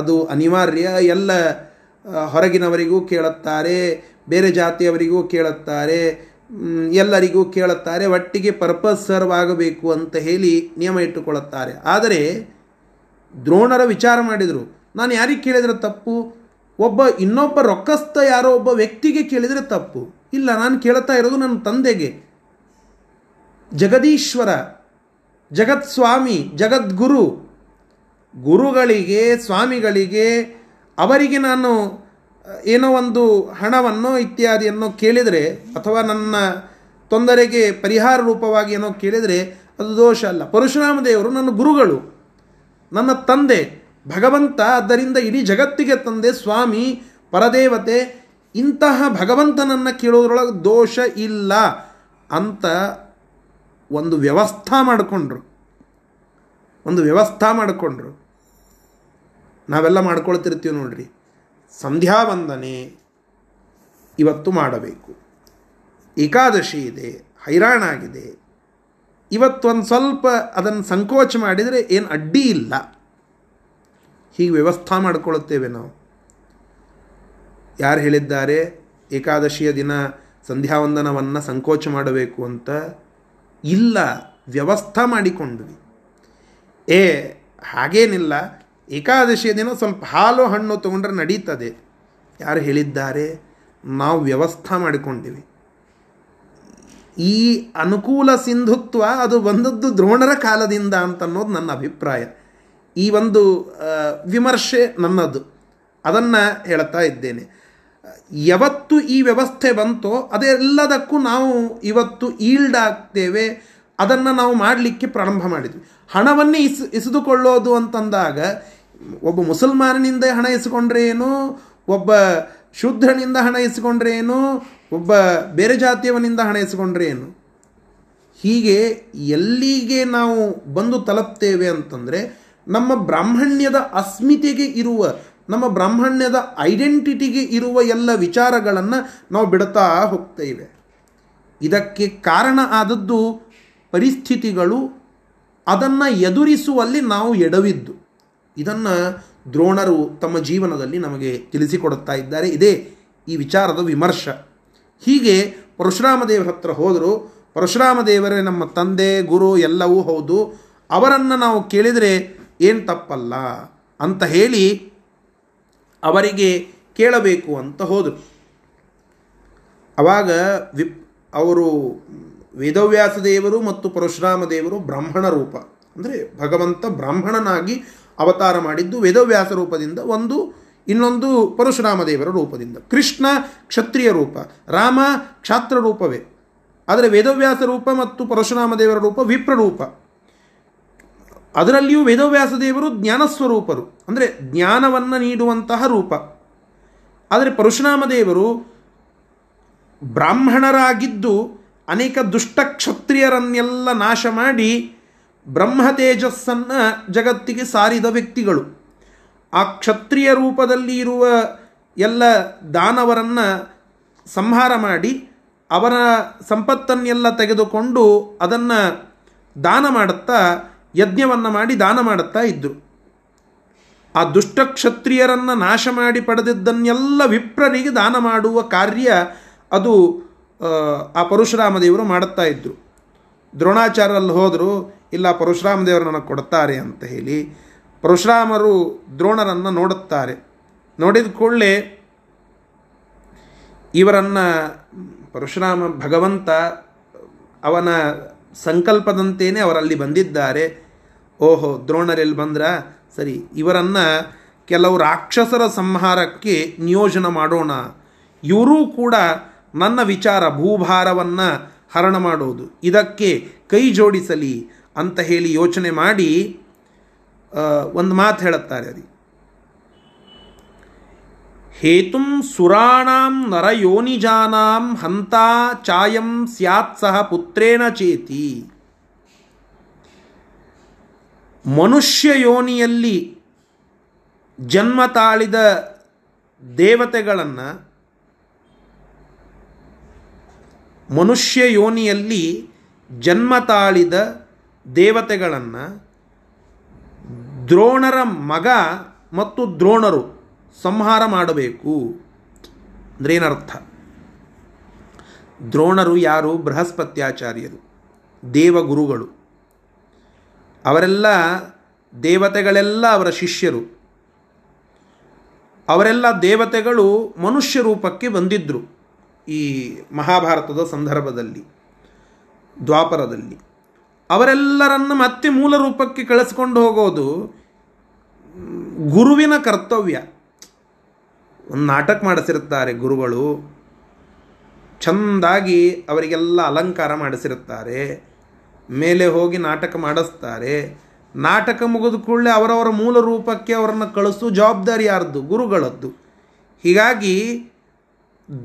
ಅದು ಅನಿವಾರ್ಯ. ಎಲ್ಲ ಹೊರಗಿನವರಿಗೂ ಕೇಳುತ್ತಾರೆ, ಬೇರೆ ಜಾತಿಯವರಿಗೂ ಕೇಳುತ್ತಾರೆ, ಎಲ್ಲರಿಗೂ ಕೇಳುತ್ತಾರೆ. ಒಟ್ಟಿಗೆ ಪರ್ಪಸ್ ಸರ್ವ್ ಆಗಬೇಕು ಅಂತ ಹೇಳಿ ನಿಯಮ ಇಟ್ಟುಕೊಳ್ಳುತ್ತಾರೆ. ಆದರೆ ದ್ರೋಣರ ವಿಚಾರ ಮಾಡಿದರು, ನಾನು ಯಾರಿಗೆ ಕೇಳಿದರೆ ತಪ್ಪು, ಒಬ್ಬ ಇನ್ನೊಬ್ಬ ರೊಕ್ಕಸ್ಥ ಯಾರೋ ಒಬ್ಬ ವ್ಯಕ್ತಿಗೆ ಕೇಳಿದರೆ ತಪ್ಪು. ಇಲ್ಲ, ನಾನು ಕೇಳ್ತಾ ಇರೋದು ನನ್ನ ತಂದೆಗೆ, ಜಗದೀಶ್ವರ, ಜಗತ್ಸ್ವಾಮಿ, ಜಗದ್ಗುರು, ಗುರುಗಳಿಗೆ ಸ್ವಾಮಿಗಳಿಗೆ ಅವರಿಗೆ ನಾನು ಏನೋ ಒಂದು ಹಣವನ್ನು ಇತ್ಯಾದಿಯನ್ನು ಕೇಳಿದರೆ ಅಥವಾ ನನ್ನ ತೊಂದರೆಗೆ ಪರಿಹಾರ ರೂಪವಾಗಿ ಏನೋ ಕೇಳಿದರೆ ಅದು ದೋಷ ಅಲ್ಲ. ಪರಶುರಾಮ ದೇವರು ನನ್ನ ಗುರುಗಳು, ನನ್ನ ತಂದೆ, ಭಗವಂತ. ಆದ್ದರಿಂದ ಇಡೀ ಜಗತ್ತಿಗೆ ತಂದೆ, ಸ್ವಾಮಿ, ಪರದೇವತೆ. ಇಂತಹ ಭಗವಂತನನ್ನು ಕೇಳೋದ್ರೊಳಗೆ ದೋಷ ಇಲ್ಲ ಅಂತ ಒಂದು ವ್ಯವಸ್ಥೆ ಮಾಡಿಕೊಂಡ್ರು ಒಂದು ವ್ಯವಸ್ಥೆ ಮಾಡಿಕೊಂಡ್ರು ನಾವೆಲ್ಲ ಮಾಡ್ಕೊಳ್ತಿರ್ತೀವಿ ನೋಡ್ರಿ. ಸಂಧ್ಯಾ ವಂದನೆ ಇವತ್ತು ಮಾಡಬೇಕು, ಏಕಾದಶಿ ಇದೆ, ಹೈರಾಣಾಗಿದೆ, ಇವತ್ತೊಂದು ಸ್ವಲ್ಪ ಅದನ್ನು ಸಂಕೋಚ ಮಾಡಿದರೆ ಏನು ಅಡ್ಡಿ ಇಲ್ಲ. ಹೀಗೆ ವ್ಯವಸ್ಥೆ ಮಾಡಿಕೊಳ್ಳುತ್ತೇವೆ ನಾವು. ಯಾರು ಹೇಳಿದ್ದಾರೆ ಏಕಾದಶಿಯ ದಿನ ಸಂಧ್ಯಾವಂದನವನ್ನು ಸಂಕೋಚ ಮಾಡಬೇಕು ಅಂತ? ಇಲ್ಲ, ವ್ಯವಸ್ಥೆ ಮಾಡಿಕೊಂಡ್ವಿ. ಏ ಹಾಗೇನಿಲ್ಲ, ಏಕಾದಶಿಯ ದಿನ ಸ್ವಲ್ಪ ಹಾಲು ಹಣ್ಣು ತೊಗೊಂಡ್ರೆ ನಡೀತದೆ. ಯಾರು ಹೇಳಿದ್ದಾರೆ? ನಾವು ವ್ಯವಸ್ಥೆ ಮಾಡಿಕೊಂಡಿವಿ. ಈ ಅನುಕೂಲ ಸಿಂಧುತ್ವ ಅದು ಬಂದದ್ದು ದ್ರೋಣರ ಕಾಲದಿಂದ ಅಂತನ್ನೋದು ನನ್ನ ಅಭಿಪ್ರಾಯ. ಈ ಒಂದು ವಿಮರ್ಶೆ ನನ್ನದು, ಅದನ್ನು ಹೇಳ್ತಾ ಇದ್ದೇನೆ. ಯಾವತ್ತು ಈ ವ್ಯವಸ್ಥೆ ಬಂತೋ ಅದೆಲ್ಲದಕ್ಕೂ ನಾವು ಇವತ್ತು ಈಲ್ಡ್ ಆಗ್ತೇವೆ, ಅದನ್ನು ನಾವು ಮಾಡಲಿಕ್ಕೆ ಪ್ರಾರಂಭ ಮಾಡಿದ್ವಿ. ಹಣವನ್ನೇ ಇಸ್ ಇಸಿದುಕೊಳ್ಳೋದು ಅಂತಂದಾಗ ಒಬ್ಬ ಮುಸಲ್ಮಾನನಿಂದ ಹಣ ಇಸ್ಕೊಂಡ್ರೆ ಏನು, ಒಬ್ಬ ಶೂದ್ರನಿಂದ ಹಣ ಇಸ್ಕೊಂಡ್ರೆ ಏನು, ಒಬ್ಬ ಬೇರೆ ಜಾತಿಯವನಿಂದ ಹಣ ಇಸ್ಕೊಂಡ್ರೆ ಏನು? ಹೀಗೆ ಎಲ್ಲಿಗೆ ನಾವು ಬಂದು ತಲುಪ್ತೇವೆ ಅಂತಂದರೆ ನಮ್ಮ ಬ್ರಾಹ್ಮಣ್ಯದ ಅಸ್ಮಿತೆಗೆ ಇರುವ, ನಮ್ಮ ಬ್ರಾಹ್ಮಣ್ಯದ ಐಡೆಂಟಿಟಿಗೆ ಇರುವ ಎಲ್ಲ ವಿಚಾರಗಳನ್ನು ನಾವು ಬಿಡ್ತಾ ಹೋಗ್ತೇವೆ. ಇದಕ್ಕೆ ಕಾರಣ ಆದದ್ದು ಪರಿಸ್ಥಿತಿಗಳು, ಅದನ್ನು ಎದುರಿಸುವಲ್ಲಿ ನಾವು ಎಡವಿದ್ದು. ಇದನ್ನು ದ್ರೋಣರು ತಮ್ಮ ಜೀವನದಲ್ಲಿ ನಮಗೆ ತಿಳಿಸಿಕೊಡುತ್ತಾ ಇದ್ದಾರೆ. ಇದೇ ಈ ವಿಚಾರದ ವಿಮರ್ಶ. ಹೀಗೆ ಪರಶುರಾಮ ದೇವರ ಹತ್ರ ಹೋದರು. ಪರಶುರಾಮ ದೇವರೇ ನಮ್ಮ ತಂದೆ, ಗುರು, ಎಲ್ಲವೂ ಹೌದು, ಅವರನ್ನು ನಾವು ಕೇಳಿದರೆ ಏನು ತಪ್ಪಲ್ಲ ಅಂತ ಹೇಳಿ ಅವರಿಗೆ ಕೇಳಬೇಕು ಅಂತ ಹೋದರು. ಆವಾಗ ವಿಪ್ ಅವರು ವೇದವ್ಯಾಸ ದೇವರು ಮತ್ತು ಪರಶುರಾಮ ದೇವರು ಬ್ರಾಹ್ಮಣ ರೂಪ, ಅಂದರೆ ಭಗವಂತ ಬ್ರಾಹ್ಮಣನಾಗಿ ಅವತಾರ ಮಾಡಿದ್ದು ವೇದವ್ಯಾಸ ರೂಪದಿಂದ, ಒಂದು ಇನ್ನೊಂದು ಪರಶುರಾಮ ದೇವರ ರೂಪದಿಂದ. ಕೃಷ್ಣ ಕ್ಷತ್ರಿಯ ರೂಪ, ರಾಮ ಕ್ಷಾತ್ರ ರೂಪವೇ, ಆದರೆ ವೇದವ್ಯಾಸ ರೂಪ ಮತ್ತು ಪರಶುರಾಮ ದೇವರ ರೂಪ ವಿಪ್ರರೂಪ. ಅದರಲ್ಲಿಯೂ ವೇದವ್ಯಾಸ ದೇವರು ಜ್ಞಾನಸ್ವರೂಪರು, ಅಂದರೆ ಜ್ಞಾನವನ್ನು ನೀಡುವಂತಹ ರೂಪ. ಆದರೆ ಪರಶುರಾಮ ದೇವರು ಬ್ರಾಹ್ಮಣರಾಗಿದ್ದು ಅನೇಕ ದುಷ್ಟ ಕ್ಷತ್ರಿಯರನ್ನೆಲ್ಲ ನಾಶ ಮಾಡಿ ಬ್ರಹ್ಮ ತೇಜಸ್ಸನ್ನು ಜಗತ್ತಿಗೆ ಸಾರಿದ ವ್ಯಕ್ತಿಗಳು. ಆ ಕ್ಷತ್ರಿಯ ರೂಪದಲ್ಲಿ ಇರುವ ಎಲ್ಲ ದಾನವರನ್ನು ಸಂಹಾರ ಮಾಡಿ ಅವರ ಸಂಪತ್ತನ್ನೆಲ್ಲ ತೆಗೆದುಕೊಂಡು ಅದನ್ನು ದಾನ ಮಾಡುತ್ತಾ, ಯಜ್ಞವನ್ನು ಮಾಡಿ ದಾನ ಮಾಡುತ್ತಾ ಇದ್ದರು. ಆ ದುಷ್ಟ ಕ್ಷತ್ರಿಯರನ್ನು ನಾಶ ಮಾಡಿ ಪಡೆದಿದ್ದನ್ನೆಲ್ಲ ವಿಪ್ರರಿಗೆ ದಾನ ಮಾಡುವ ಕಾರ್ಯ ಅದು ಆ ಪರಶುರಾಮ ದೇವರು ಮಾಡುತ್ತಾ ಇದ್ದರು. ದ್ರೋಣಾಚಾರ್ಯರಲ್ಲಿ ಹೋದರು, ಇಲ್ಲ ಪರಶುರಾಮ ದೇವರು ನನಗೆ ಕೊಡ್ತಾರೆ ಅಂತ ಹೇಳಿ. ಪರಶುರಾಮರು ದ್ರೋಣರನ್ನು ನೋಡುತ್ತಾರೆ. ನೋಡಿದ ಕೂಡಲೇ ಇವರನ್ನು ಪರಶುರಾಮ ಭಗವಂತ ಅವನ ಸಂಕಲ್ಪದಂತೆಯೇ ಅವರಲ್ಲಿ ಬಂದಿದ್ದಾರೆ. ಓಹೋ, ದ್ರೋಣರೆಲ್ಲಿ ಬಂದ್ರ, ಸರಿ, ಇವರನ್ನು ಕೆಲವು ರಾಕ್ಷಸರ ಸಂಹಾರಕ್ಕೆ ನಿಯೋಜನೆ ಮಾಡೋಣ. ಇವರೂ ಕೂಡ ನನ್ನ ವಿಚಾರ ಭೂಭಾರವನ್ನು ಹರಣ ಮಾಡೋದು, ಇದಕ್ಕೆ ಕೈ ಜೋಡಿಸಲಿ ಅಂತ ಹೇಳಿ ಯೋಚನೆ ಮಾಡಿ ಒಂದು ಮಾತು ಹೇಳುತ್ತಾರೆ. ಅದು ಹೇತುಂ ಸುರಾಣಾಂ ನರಯೋನಿಜಾನಾಂ ಹಂತಾ ಚಾಯಂ ಸ್ಯಾತ್ ಸಹ ಪುತ್ರೇಣ ಚೇತಿ. ಮನುಷ್ಯ ಯೋನಿಯಲ್ಲಿ ಜನ್ಮ ತಾಳಿದ ದೇವತೆಗಳನ್ನು, ಮನುಷ್ಯ ಯೋನಿಯಲ್ಲಿ ಜನ್ಮ ತಾಳಿದ ದೇವತೆಗಳನ್ನು ದ್ರೋಣರ ಮಗ ಮತ್ತು ದ್ರೋಣರು ಸಂಹಾರ ಮಾಡಬೇಕು. ಅಂದ್ರೇನರ್ಥ? ದ್ರೋಣರು ಯಾರು? ಬೃಹಸ್ಪತ್ಯಾಚಾರ್ಯರು, ದೇವಗುರುಗಳು. ಅವರೆಲ್ಲ ದೇವತೆಗಳೆಲ್ಲ ಅವರ ಶಿಷ್ಯರು. ಅವರೆಲ್ಲ ದೇವತೆಗಳು ಮನುಷ್ಯ ರೂಪಕ್ಕೆ ಬಂದಿದ್ದರು ಈ ಮಹಾಭಾರತದ ಸಂದರ್ಭದಲ್ಲಿ, ದ್ವಾಪರದಲ್ಲಿ. ಅವರೆಲ್ಲರನ್ನು ಮತ್ತೆ ಮೂಲ ರೂಪಕ್ಕೆ ಕಳಿಸ್ಕೊಂಡು ಹೋಗೋದು ಗುರುವಿನ ಕರ್ತವ್ಯ. ಒಂದು ನಾಟಕ ಮಾಡಿಸಿರುತ್ತಾರೆ ಗುರುಗಳು, ಚೆಂದಾಗಿ ಅವರಿಗೆಲ್ಲ ಅಲಂಕಾರ ಮಾಡಿಸಿರುತ್ತಾರೆ, ಮೇಲೆ ಹೋಗಿ ನಾಟಕ ಮಾಡಿಸ್ತಾರೆ. ನಾಟಕ ಮುಗಿದ ಕೂಡಲೇ ಅವರವರ ಮೂಲ ರೂಪಕ್ಕೆ ಅವರನ್ನು ಕಳಿಸೋ ಜವಾಬ್ದಾರಿ ಯಾರದ್ದು? ಗುರುಗಳದ್ದು. ಹೀಗಾಗಿ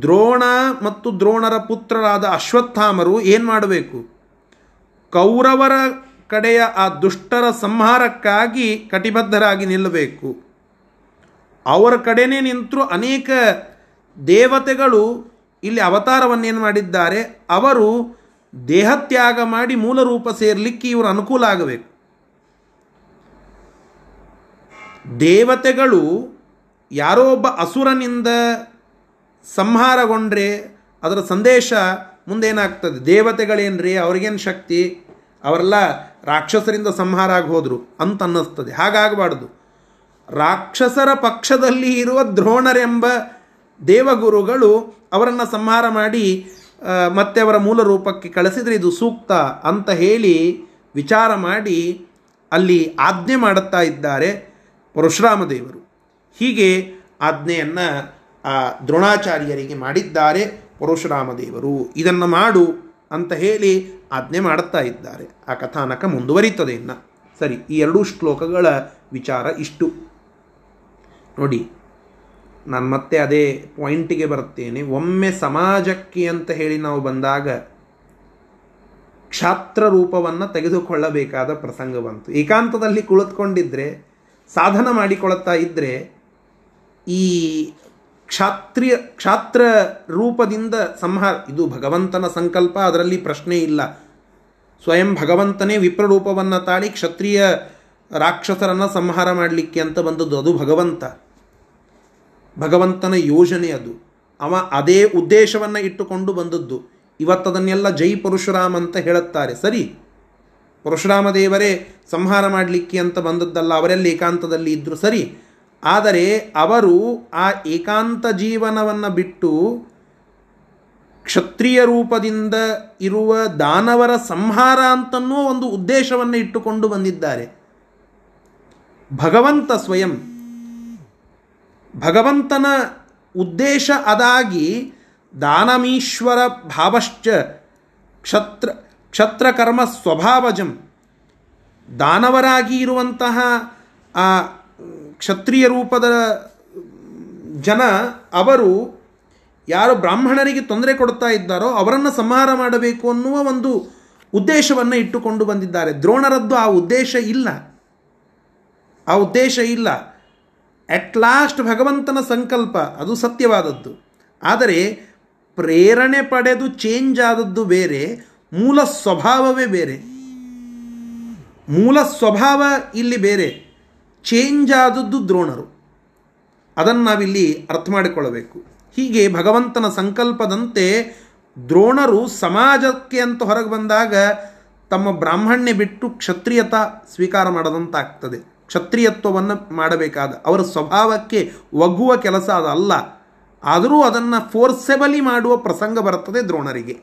ದ್ರೋಣ ಮತ್ತು ದ್ರೋಣರ ಪುತ್ರರಾದ ಅಶ್ವತ್ಥಾಮರು ಏನು ಮಾಡಬೇಕು? ಕೌರವರ ಕಡೆಯ ಆ ದುಷ್ಟರ ಸಂಹಾರಕ್ಕಾಗಿ ಕಟಿಬದ್ಧರಾಗಿ ನಿಲ್ಲಬೇಕು. ಅವರ ಕಡೆಯೇ ನಿಂತರೂ ಅನೇಕ ದೇವತೆಗಳು ಇಲ್ಲಿ ಅವತಾರವನ್ನೇನು ಮಾಡಿದ್ದಾರೆ, ಅವರು ದೇಹತ್ಯಾಗ ಮಾಡಿ ಮೂಲ ರೂಪ ಸೇರಲಿಕ್ಕೆ ಇವರು ಅನುಕೂಲ ಆಗಬೇಕು. ದೇವತೆಗಳು ಯಾರೋ ಒಬ್ಬ ಅಸುರನಿಂದ ಸಂಹಾರಗೊಂಡ್ರೆ ಅದರ ಸಂದೇಶ ಮುಂದೇನಾಗ್ತದೆ? ದೇವತೆಗಳೇನ್ರಿ, ಅವ್ರಿಗೇನು ಶಕ್ತಿ, ಅವರೆಲ್ಲ ರಾಕ್ಷಸರಿಂದ ಸಂಹಾರ ಆಗಿ ಹೋದರು ಅಂತ ಅನ್ನಿಸ್ತದೆ. ಹಾಗಾಗಬಾರ್ದು. ರಾಕ್ಷಸರ ಪಕ್ಷದಲ್ಲಿ ಇರುವ ದ್ರೋಣರೆಂಬ ದೇವಗುರುಗಳು ಅವರನ್ನು ಸಂಹಾರ ಮಾಡಿ ಮತ್ತೆ ಅವರ ಮೂಲ ರೂಪಕ್ಕೆ ಕಳಿಸಿದರೆ ಇದು ಸೂಕ್ತ ಅಂತ ಹೇಳಿ ವಿಚಾರ ಮಾಡಿ ಅಲ್ಲಿ ಆಜ್ಞೆ ಮಾಡುತ್ತಾ ಇದ್ದಾರೆ ಪರಶುರಾಮ ದೇವರು. ಹೀಗೆ ಆಜ್ಞೆಯನ್ನು ಆ ದ್ರೋಣಾಚಾರ್ಯರಿಗೆ ಮಾಡಿದ್ದಾರೆ ಪರಶುರಾಮ ದೇವರು. ಇದನ್ನು ಮಾಡು ಅಂತ ಹೇಳಿ ಆಜ್ಞೆ ಮಾಡುತ್ತಾ ಇದ್ದಾರೆ. ಆ ಕಥಾನಕ ಮುಂದುವರಿತದೆ ಇನ್ನು. ಸರಿ, ಈ ಎರಡೂ ಶ್ಲೋಕಗಳ ವಿಚಾರ ಇಷ್ಟು. ನೋಡಿ, ನಾನು ಮತ್ತೆ ಅದೇ ಪಾಯಿಂಟಿಗೆ ಬರುತ್ತೇನೆ. ಒಮ್ಮೆ ಸಮಾಜಕ್ಕೆ ಅಂತ ಹೇಳಿ ನಾವು ಬಂದಾಗ ಕ್ಷಾತ್ರ ರೂಪವನ್ನು ತೆಗೆದುಕೊಳ್ಳಬೇಕಾದ ಪ್ರಸಂಗ ಬಂತು. ಏಕಾಂತದಲ್ಲಿ ಕುಳಿತುಕೊಂಡಿದ್ದರೆ, ಸಾಧನ ಮಾಡಿಕೊಳ್ಳುತ್ತಾ ಇದ್ದರೆ ಈ ಕ್ಷಾತ್ರಿಯ ಕ್ಷಾತ್ರ ರೂಪದಿಂದ ಸಂಹಾರ, ಇದು ಭಗವಂತನ ಸಂಕಲ್ಪ, ಅದರಲ್ಲಿ ಪ್ರಶ್ನೆ ಇಲ್ಲ. ಸ್ವಯಂ ಭಗವಂತನೇ ವಿಪ್ರರೂಪವನ್ನು ತಾಳಿ ಕ್ಷತ್ರಿಯ ರಾಕ್ಷಸರನ್ನು ಸಂಹಾರ ಮಾಡಲಿಕ್ಕೆ ಅಂತ ಬಂದದ್ದು. ಅದು ಭಗವಂತ, ಭಗವಂತನ ಯೋಜನೆ ಅದು. ಅವ ಅದೇ ಉದ್ದೇಶವನ್ನು ಇಟ್ಟುಕೊಂಡು ಬಂದದ್ದು. ಇವತ್ತದನ್ನೆಲ್ಲ ಜೈ ಪರಶುರಾಮ್ ಅಂತ ಹೇಳುತ್ತಾರೆ. ಸರಿ, ಪರಶುರಾಮ ದೇವರೇ ಸಂಹಾರ ಮಾಡಲಿಕ್ಕೆ ಅಂತ ಬಂದದ್ದಲ್ಲ, ಅವರೆಲ್ಲ ಏಕಾಂತದಲ್ಲಿ ಇದ್ದರು. ಸರಿ, ಆದರೆ ಅವರು ಆ ಏಕಾಂತ ಜೀವನವನ್ನು ಬಿಟ್ಟು ಕ್ಷತ್ರಿಯ ರೂಪದಿಂದ ಇರುವ ದಾನವರ ಸಂಹಾರ ಅಂತನ್ನೋ ಒಂದು ಉದ್ದೇಶವನ್ನು ಇಟ್ಟುಕೊಂಡು ಬಂದಿದ್ದಾರೆ. ಭಗವಂತ ಸ್ವಯಂ, ಭಗವಂತನ ಉದ್ದೇಶ ಅದಾಗಿ ದಾನಮೀಶ್ವರ ಭಾವಶ್ಚ ಕ್ಷತ್ರ ಕ್ಷತ್ರಕರ್ಮ ಸ್ವಭಾವಜಂ, ದಾನವರಾಗಿ ಇರುವಂತಹ ಆ ಕ್ಷತ್ರಿಯ ರೂಪದ ಜನ, ಅವರು ಯಾರು ಬ್ರಾಹ್ಮಣರಿಗೆ ತೊಂದರೆ ಕೊಡ್ತಾ ಇದ್ದಾರೋ ಅವರನ್ನು ಸಂಹಾರ ಮಾಡಬೇಕು ಅನ್ನುವ ಒಂದು ಉದ್ದೇಶವನ್ನು ಇಟ್ಟುಕೊಂಡು ಬಂದಿದ್ದಾರೆ. ದ್ರೋಣರದ್ದು ಆ ಉದ್ದೇಶ ಇಲ್ಲ, ಆ ಉದ್ದೇಶ ಇಲ್ಲ. ಅಟ್ ಲಾಸ್ಟ್ ಭಗವಂತನ ಸಂಕಲ್ಪ ಅದು ಸತ್ಯವಾದದ್ದು. ಆದರೆ ಪ್ರೇರಣೆ ಪಡೆದು ಚೇಂಜ್ ಆದದ್ದು ಬೇರೆ, ಮೂಲ ಸ್ವಭಾವವೇ ಬೇರೆ. ಮೂಲ ಸ್ವಭಾವ ಇಲ್ಲಿ ಬೇರೆ, ಚೇಂಜ್ ಆದದ್ದು ದ್ರೋಣರು. ಅದನ್ನು ನಾವಿಲ್ಲಿ ಅರ್ಥ ಮಾಡಿಕೊಳ್ಳಬೇಕು. ಹೀಗೆ ಭಗವಂತನ ಸಂಕಲ್ಪದಂತೆ ದ್ರೋಣರು ಸಮಾಜಕ್ಕೆ ಅಂತ ಹೊರಗೆ ಬಂದಾಗ ತಮ್ಮ ಬ್ರಾಹ್ಮಣ್ಯ ಬಿಟ್ಟು ಕ್ಷತ್ರಿಯತ ಸ್ವೀಕಾರ ಮಾಡದಂತಾಗ್ತದೆ. ಕ್ಷತ್ರಿಯತ್ವವನ್ನು ಮಾಡಬೇಕಾದ ಅವರ ಸ್ವಭಾವಕ್ಕೆ ಒಗ್ಗುವ ಕೆಲಸ ಅದಲ್ಲ. ಆದರೂ ಅದನ್ನು ಫೋರ್ಸೆಬಲಿ ಮಾಡುವ ಪ್ರಸಂಗ ಬರ್ತದೆ ದ್ರೋಣರಿಗೆ.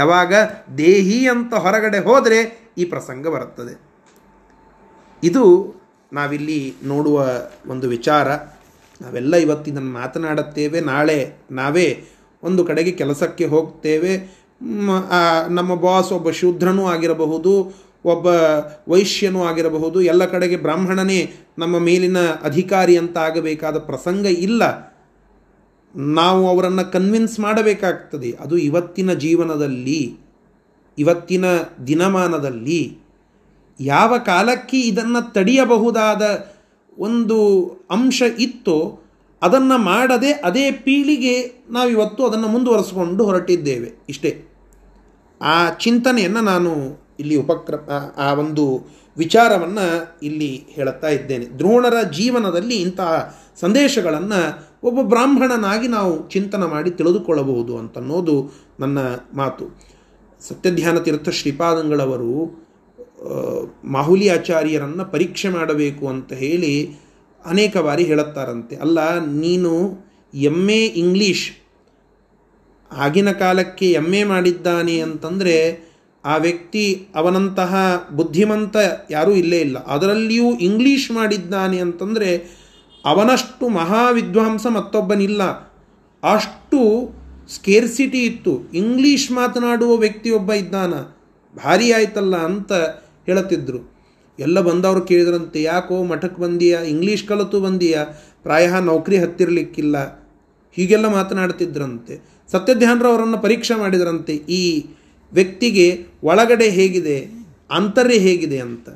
ಯಾವಾಗ ದೇಹಿ ಅಂತ ಹೊರಗಡೆ ಹೋದರೆ ಈ ಪ್ರಸಂಗ ಬರುತ್ತದೆ. ಇದು ನಾವಿಲ್ಲಿ ನೋಡುವ ಒಂದು ವಿಚಾರ. ನಾವೆಲ್ಲ ಇವತ್ತಿದನ್ನು ಮಾತನಾಡುತ್ತೇವೆ, ನಾಳೆ ನಾವೇ ಒಂದು ಕಡೆಗೆ ಕೆಲಸಕ್ಕೆ ಹೋಗ್ತೇವೆ. ನಮ್ಮ ಬಾಸ್ ಒಬ್ಬ ಶೂದ್ರನೂ ಆಗಿರಬಹುದು, ಒಬ್ಬ ವೈಶ್ಯನೂ ಆಗಿರಬಹುದು. ಎಲ್ಲ ಕಡೆಗೆ ಬ್ರಾಹ್ಮಣನೇ ನಮ್ಮ ಮೇಲಿನ ಅಧಿಕಾರಿ ಅಂತ ಆಗಬೇಕಾದ ಪ್ರಸಂಗ ಇಲ್ಲ. ನಾವು ಅವರನ್ನು ಕನ್ವಿನ್ಸ್ ಮಾಡಬೇಕಾಗ್ತದೆ. ಅದು ಇವತ್ತಿನ ಜೀವನದಲ್ಲಿ, ಇವತ್ತಿನ ದಿನಮಾನದಲ್ಲಿ ಯಾವ ಕಾಲಕ್ಕೆ ಇದನ್ನು ತಡೆಯಬಹುದಾದ ಒಂದು ಅಂಶ ಇತ್ತೋ ಅದನ್ನು ಮಾಡದೆ ಅದೇ ಪೀಳಿಗೆ ನಾವಿವತ್ತು ಅದನ್ನು ಮುಂದುವರಿಸಿಕೊಂಡು ಹೊರಟಿದ್ದೇವೆ. ಇಷ್ಟೇ ಆ ಚಿಂತನೆಯನ್ನು ನಾನು ಇಲ್ಲಿ ಉಪಕ್ರಮ, ಆ ಒಂದು ವಿಚಾರವನ್ನು ಇಲ್ಲಿ ಹೇಳುತ್ತಾ ಇದ್ದೇನೆ. ದ್ರೋಣರ ಜೀವನದಲ್ಲಿ ಇಂತಹ ಸಂದೇಶಗಳನ್ನು ಒಬ್ಬ ಬ್ರಾಹ್ಮಣನಾಗಿ ನಾವು ಚಿಂತನೆ ಮಾಡಿ ತಿಳಿದುಕೊಳ್ಳಬಹುದು ಅಂತನ್ನೋದು ನನ್ನ ಮಾತು. ಸತ್ಯಧ್ಯಾನ ತೀರ್ಥ ಶ್ರೀಪಾದಂಗಳವರು ಮಾಹುಲಿ ಆಚಾರ್ಯರನ್ನು ಪರೀಕ್ಷೆ ಮಾಡಬೇಕು ಅಂತ ಹೇಳಿ ಅನೇಕ ಬಾರಿ ಹೇಳುತ್ತಾರಂತೆ. ಅಲ್ಲ, ನೀನು ಎಮ್ ಎ ಇಂಗ್ಲೀಷ್, ಆಗಿನ ಕಾಲಕ್ಕೆ ಎಮ್ ಎ ಮಾಡಿದ್ದಾನೆ ಅಂತಂದರೆ ಆ ವ್ಯಕ್ತಿ ಅವನಂತಹ ಬುದ್ಧಿಮಂತ ಯಾರೂ ಇಲ್ಲೇ ಇಲ್ಲ. ಅದರಲ್ಲಿಯೂ ಇಂಗ್ಲೀಷ್ ಮಾಡಿದ್ದಾನೆ ಅಂತಂದರೆ ಅವನಷ್ಟು ಮಹಾವಿದ್ವಾಂಸ ಮತ್ತೊಬ್ಬನಿಲ್ಲ. ಅಷ್ಟು ಸ್ಕೇರ್ಸಿಟಿ ಇತ್ತು. ಇಂಗ್ಲೀಷ್ ಮಾತನಾಡುವ ವ್ಯಕ್ತಿಯೊಬ್ಬ ಇದ್ದಾನ, ಭಾರಿ ಆಯ್ತಲ್ಲ ಅಂತ ಹೇಳುತ್ತಿದ್ದರು. ಎಲ್ಲ ಬಂದವರು ಕೇಳಿದ್ರಂತೆ, ಯಾಕೋ ಮಠಕ್ಕೆ ಬಂದೀಯಾ, ಇಂಗ್ಲೀಷ್ ಕಲಿತು ಬಂದೀಯಾ, ಪ್ರಾಯ ನೌಕರಿ ಹತ್ತಿರಲಿಕ್ಕಿಲ್ಲ, ಹೀಗೆಲ್ಲ ಮಾತನಾಡ್ತಿದ್ರಂತೆ. ಸತ್ಯಧ್ಯಾನರವರನ್ನು ಪರೀಕ್ಷೆ ಮಾಡಿದ್ರಂತೆ, ಈ ವ್ಯಕ್ತಿಗೆ ಒಳಗಡೆ ಹೇಗಿದೆ, ಅಂತರ್ಯ ಹೇಗಿದೆ ಅಂತ.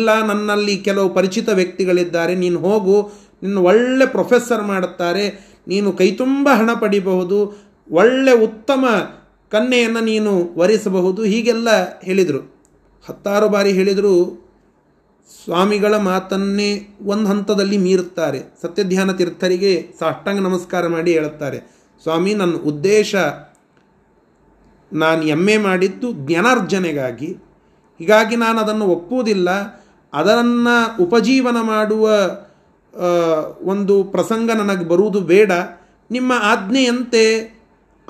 ಇಲ್ಲ, ನನ್ನಲ್ಲಿ ಕೆಲವು ಪರಿಚಿತ ವ್ಯಕ್ತಿಗಳಿದ್ದಾರೆ, ನೀನು ಹೋಗು, ನಿನ್ನ ಒಳ್ಳೆ ಪ್ರೊಫೆಸರ್ ಮಾಡುತ್ತಾರೆ, ನೀನು ಕೈತುಂಬ ಹಣ ಪಡಿಬಹುದು, ಒಳ್ಳೆ ಉತ್ತಮ ಕನ್ಯೆಯನ್ನು ನೀನು ವರಿಸಬಹುದು, ಹೀಗೆಲ್ಲ ಹೇಳಿದರು. ಹತ್ತಾರು ಬಾರಿ ಹೇಳಿದರೂ ಸ್ವಾಮಿಗಳ ಮಾತನ್ನೇ ಒಂದು ಹಂತದಲ್ಲಿ ಮೀರುತ್ತಾರೆ. ಸತ್ಯಧ್ಯಾನ ತೀರ್ಥರಿಗೆ ಸಾಷ್ಟಾಂಗ ನಮಸ್ಕಾರ ಮಾಡಿ ಹೇಳುತ್ತಾರೆ, ಸ್ವಾಮಿ, ನನ್ನ ಉದ್ದೇಶ ನಾನು ಎಮ್ ಎ ಮಾಡಿದ್ದು ಜ್ಞಾನಾರ್ಜನೆಗಾಗಿ, ಹೀಗಾಗಿ ನಾನು ಅದನ್ನು ಒಪ್ಪುವುದಿಲ್ಲ. ಅದನ್ನು ಉಪಜೀವನ ಮಾಡುವ ಒಂದು ಪ್ರಸಂಗ ನನಗೆ ಬರುವುದು ಬೇಡ. ನಿಮ್ಮ ಆಜ್ಞೆಯಂತೆ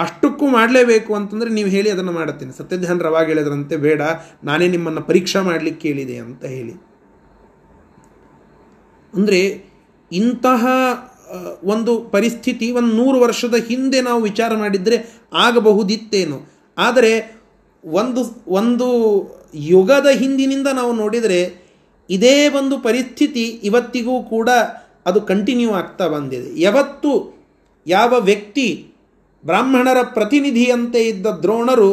ಅಷ್ಟಕ್ಕೂ ಮಾಡಲೇಬೇಕು ಅಂತಂದರೆ ನೀವು ಹೇಳಿ ಅದನ್ನು ಮಾಡುತ್ತೇನೆ. ಸತ್ಯಧ್ಯಾನರವಾಗ ಹೇಳಿದ್ರಂತೆ, ಬೇಡ, ನಾನೇ ನಿಮ್ಮನ್ನು ಪರೀಕ್ಷೆ ಮಾಡಲಿಕ್ಕೆ ಹೇಳಿದೆ ಅಂತ ಹೇಳಿ. ಅಂದರೆ ಇಂತಹ ಒಂದು ಪರಿಸ್ಥಿತಿ ಒಂದು ನೂರು ವರ್ಷದ ಹಿಂದೆ ನಾವು ವಿಚಾರ ಮಾಡಿದರೆ ಆಗಬಹುದಿತ್ತೇನು. ಆದರೆ ಒಂದು ಒಂದು ಯುಗದ ಹಿಂದಿನಿಂದ ನಾವು ನೋಡಿದರೆ ಇದೇ ಒಂದು ಪರಿಸ್ಥಿತಿ ಇವತ್ತಿಗೂ ಕೂಡ ಅದು ಕಂಟಿನ್ಯೂ ಆಗ್ತಾ ಬಂದಿದೆ. ಯಾವತ್ತು ಯಾವ ವ್ಯಕ್ತಿ ಬ್ರಾಹ್ಮಣರ ಪ್ರತಿನಿಧಿಯಂತೆ ಇದ್ದ ದ್ರೋಣರು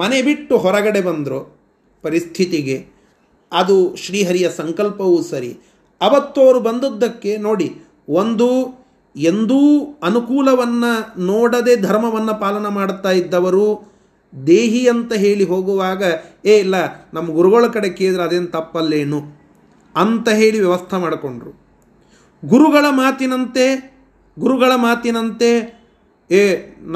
ಮನೆ ಬಿಟ್ಟು ಹೊರಗಡೆ ಬಂದರು ಪರಿಸ್ಥಿತಿಗೆ, ಅದು ಶ್ರೀಹರಿಯ ಸಂಕಲ್ಪವೂ ಸರಿ. ಅವತ್ತವರು ಬಂದದ್ದಕ್ಕೆ ನೋಡಿ, ಒಂದು ಎಂದೂ ಅನುಕೂಲವನ್ನು ನೋಡದೆ ಧರ್ಮವನ್ನು ಪಾಲನೆ ಮಾಡುತ್ತಾ ಇದ್ದವರು ದೇಹಿ ಅಂತ ಹೇಳಿ ಹೋಗುವಾಗ, ಏ ಇಲ್ಲ ನಮ್ಮ ಗುರುಗಳ ಕಡೆ ಕೇಳಿದ್ರೆ ಅದೇನು ತಪ್ಪಲ್ಲೇನು ಅಂತ ಹೇಳಿ ವ್ಯವಸ್ಥೆ ಮಾಡಿಕೊಂಡ್ರು. ಗುರುಗಳ ಮಾತಿನಂತೆ ಗುರುಗಳ ಮಾತಿನಂತೆ ಏ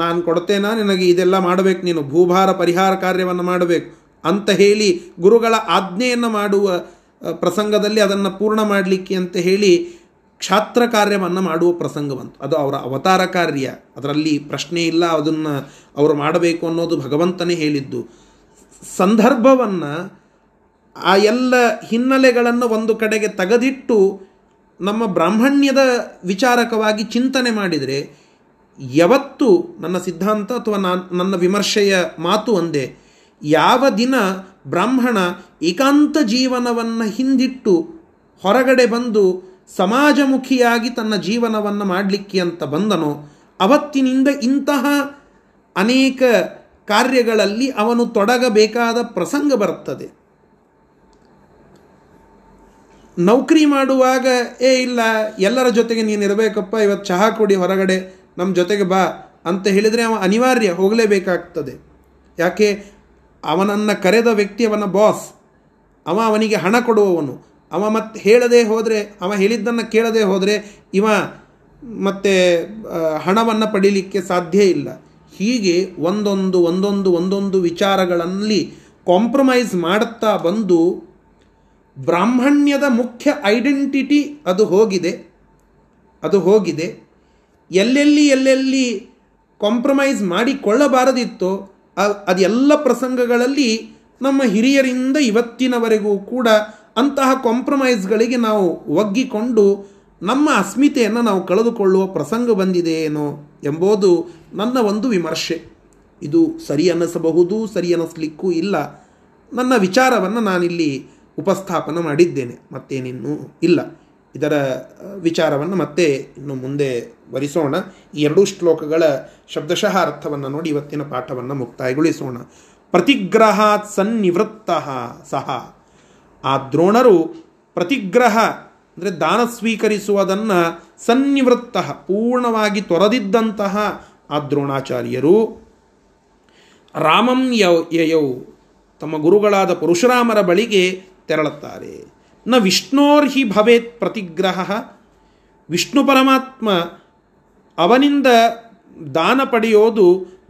ನಾನು ಕೊಡ್ತೇನಾ ನಿನಗೆ, ಇದೆಲ್ಲ ಮಾಡಬೇಕು ನೀನು, ಭೂಭಾರ ಪರಿಹಾರ ಕಾರ್ಯವನ್ನು ಮಾಡಬೇಕು ಅಂತ ಹೇಳಿ ಗುರುಗಳ ಆಜ್ಞೆಯನ್ನು ಮಾಡುವ ಪ್ರಸಂಗದಲ್ಲಿ ಅದನ್ನು ಪೂರ್ಣ ಮಾಡಲಿಕ್ಕೆ ಅಂತ ಹೇಳಿ ಕ್ಷಾತ್ರ ಕಾರ್ಯವನ್ನು ಮಾಡುವ ಪ್ರಸಂಗ ಬಂತು. ಅದು ಅವರ ಅವತಾರ ಕಾರ್ಯ, ಅದರಲ್ಲಿ ಪ್ರಶ್ನೆ ಇಲ್ಲ. ಅದನ್ನು ಅವರು ಮಾಡಬೇಕು ಅನ್ನೋದು ಭಗವಂತನೇ ಹೇಳಿದ್ದು. ಸಂದರ್ಭವನ್ನು, ಆ ಎಲ್ಲ ಹಿನ್ನೆಲೆಗಳನ್ನು ಒಂದು ಕಡೆಗೆ ತೆಗೆದಿಟ್ಟು ನಮ್ಮ ಬ್ರಾಹ್ಮಣ್ಯದ ವಿಚಾರಕವಾಗಿ ಚಿಂತನೆ ಮಾಡಿದರೆ, ಯಾವತ್ತು ನನ್ನ ಸಿದ್ಧಾಂತ ಅಥವಾ ನಾನು ನನ್ನ ವಿಮರ್ಶೆಯ ಮಾತು ಒಂದೇ, ಯಾವ ದಿನ ಬ್ರಾಹ್ಮಣ ಏಕಾಂತ ಜೀವನವನ್ನು ಹಿಂದಿಟ್ಟು ಹೊರಗಡೆ ಬಂದು ಸಮಾಜಮುಖಿಯಾಗಿ ತನ್ನ ಜೀವನವನ್ನು ಮಾಡಲಿಕ್ಕೆ ಅಂತ ಬಂದನೋ ಅವತ್ತಿನಿಂದ ಇಂತಹ ಅನೇಕ ಕಾರ್ಯಗಳಲ್ಲಿ ಅವನು ತೊಡಗಬೇಕಾದ ಪ್ರಸಂಗ ಬರುತ್ತದೆ. ನೌಕರಿ ಮಾಡುವಾಗ ಏ ಇಲ್ಲ ಎಲ್ಲರ ಜೊತೆಗೆ ನೀನು ಇರಬೇಕಪ್ಪ, ಇವತ್ತು ಚಹಾ ಕುಡಿ, ಹೊರಗಡೆ ನಮ್ಮ ಜೊತೆಗೆ ಬಾ ಅಂತ ಹೇಳಿದರೆ ಅವ ಅನಿವಾರ್ಯ ಹೋಗಲೇಬೇಕಾಗ್ತದೆ. ಯಾಕೆ, ಅವನನ್ನು ಕರೆದ ವ್ಯಕ್ತಿ ಅವನ ಬಾಸ್, ಅವ ಅವನಿಗೆ ಹಣ ಕೊಡುವವನು. ಅವ ಮತ್ತೆ ಹೇಳದೆ ಹೋದರೆ, ಅವ ಹೇಳಿದ್ದನ್ನು ಕೇಳದೆ ಹೋದರೆ ಇವ ಮತ್ತೆ ಹಣವನ್ನು ಪಡೀಲಿಕ್ಕೆ ಸಾಧ್ಯ ಇಲ್ಲ. ಹೀಗೆ ಒಂದೊಂದು ಒಂದೊಂದು ಒಂದೊಂದು ವಿಚಾರಗಳಲ್ಲಿ ಕಾಂಪ್ರಮೈಸ್ ಮಾಡುತ್ತಾ ಬಂದು ಬ್ರಾಹ್ಮಣ್ಯದ ಮುಖ್ಯ ಐಡೆಂಟಿಟಿ ಅದು ಹೋಗಿದೆ, ಅದು ಹೋಗಿದೆ. ಎಲ್ಲೆಲ್ಲಿ ಎಲ್ಲೆಲ್ಲಿ ಕಾಂಪ್ರಮೈಸ್ ಮಾಡಿಕೊಳ್ಳಬಾರದಿತ್ತೋ ಅದೆಲ್ಲ ಪ್ರಸಂಗಗಳಲ್ಲಿ ನಮ್ಮ ಹಿರಿಯರಿಂದ ಇವತ್ತಿನವರೆಗೂ ಕೂಡ ಅಂತಹ ಕಾಂಪ್ರಮೈಸ್ಗಳಿಗೆ ನಾವು ಒಗ್ಗಿಕೊಂಡು ನಮ್ಮ ಅಸ್ಮಿತೆಯನ್ನು ನಾವು ಕಳೆದುಕೊಳ್ಳುವ ಪ್ರಸಂಗ ಬಂದಿದೆಯೇನೋ ಎಂಬುದು ನನ್ನ ಒಂದು ವಿಮರ್ಶೆ. ಇದು ಸರಿ ಅನ್ನಿಸಬಹುದು, ಸರಿ ಅನ್ನಿಸ್ಲಿಕ್ಕೂ ಇಲ್ಲ. ನನ್ನ ವಿಚಾರವನ್ನು ನಾನಿಲ್ಲಿ ಉಪಸ್ಥಾಪನೆ ಮಾಡಿದ್ದೇನೆ, ಮತ್ತೇನಿನ್ನೂ ಇಲ್ಲ. ಇದರ ವಿಚಾರವನ್ನು ಮತ್ತೆ ಇನ್ನು ಮುಂದೆ ವರಿಸೋಣ. ಈ ಎರಡೂ ಶ್ಲೋಕಗಳ ಶಬ್ದಶಃ ಅರ್ಥವನ್ನು ನೋಡಿ ಇವತ್ತಿನ ಪಾಠವನ್ನು ಮುಕ್ತಾಯಗೊಳಿಸೋಣ. ಪ್ರತಿಗ್ರಹಾತ್ ಸನ್ನಿವೃತ್ತಃ ಸಹ. ಆ ದ್ರೋಣರು ಪ್ರತಿಗ್ರಹ ಅಂದರೆ ದಾನ ಸ್ವೀಕರಿಸುವುದನ್ನು ಸನ್ನಿವೃತ್ತ ಪೂರ್ಣವಾಗಿ ತೊರೆದಿದ್ದಂತಹ ಆ ದ್ರೋಣಾಚಾರ್ಯರು ರಾಮಂ ಯಯೌ ತಮ್ಮ ಗುರುಗಳಾದ ಪರಶುರಾಮರ ಬಳಿಗೆ ತೆರಳುತ್ತಾರೆ. ನ ವಿಷ್ಣೋರ್ಹಿ ಭವೇತ್ ಪ್ರತಿಗ್ರಹ. ವಿಷ್ಣು ಪರಮಾತ್ಮ ಅವನಿಂದ ದಾನ ಪಡೆಯೋದು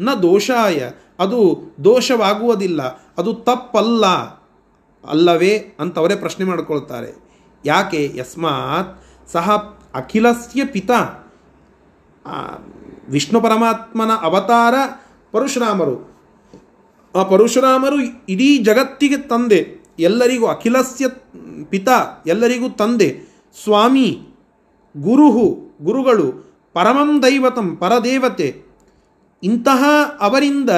ನ ದೋಷಾಯ, ಅದು ದೋಷವಾಗುವುದಿಲ್ಲ, ಅದು ತಪ್ಪಲ್ಲ ಅಲ್ಲವೇ ಅಂತ ಅವರೇ ಪ್ರಶ್ನೆ ಮಾಡಿಕೊಳ್ತಾರೆ. ಯಾಕೆ, ಯಸ್ಮಾತ್ ಸಹ ಅಖಿಲಸ್ಯ ಪಿತಾ. ವಿಷ್ಣು ಪರಮಾತ್ಮನ ಅವತಾರ ಪರಶುರಾಮರು, ಆ ಪರಶುರಾಮರು ಇಡೀ ಜಗತ್ತಿಗೆ ತಂದೆ, ಎಲ್ಲರಿಗೂ ಅಖಿಲಸ್ಯ ಪಿತಾ, ಎಲ್ಲರಿಗೂ ತಂದೆ, ಸ್ವಾಮಿ, ಗುರುಹು, ಗುರುಗಳು, ಪರಮಂ ದೈವತಂ, ಪರದೇವತೆ. ಇಂತಹ ಅವರಿಂದ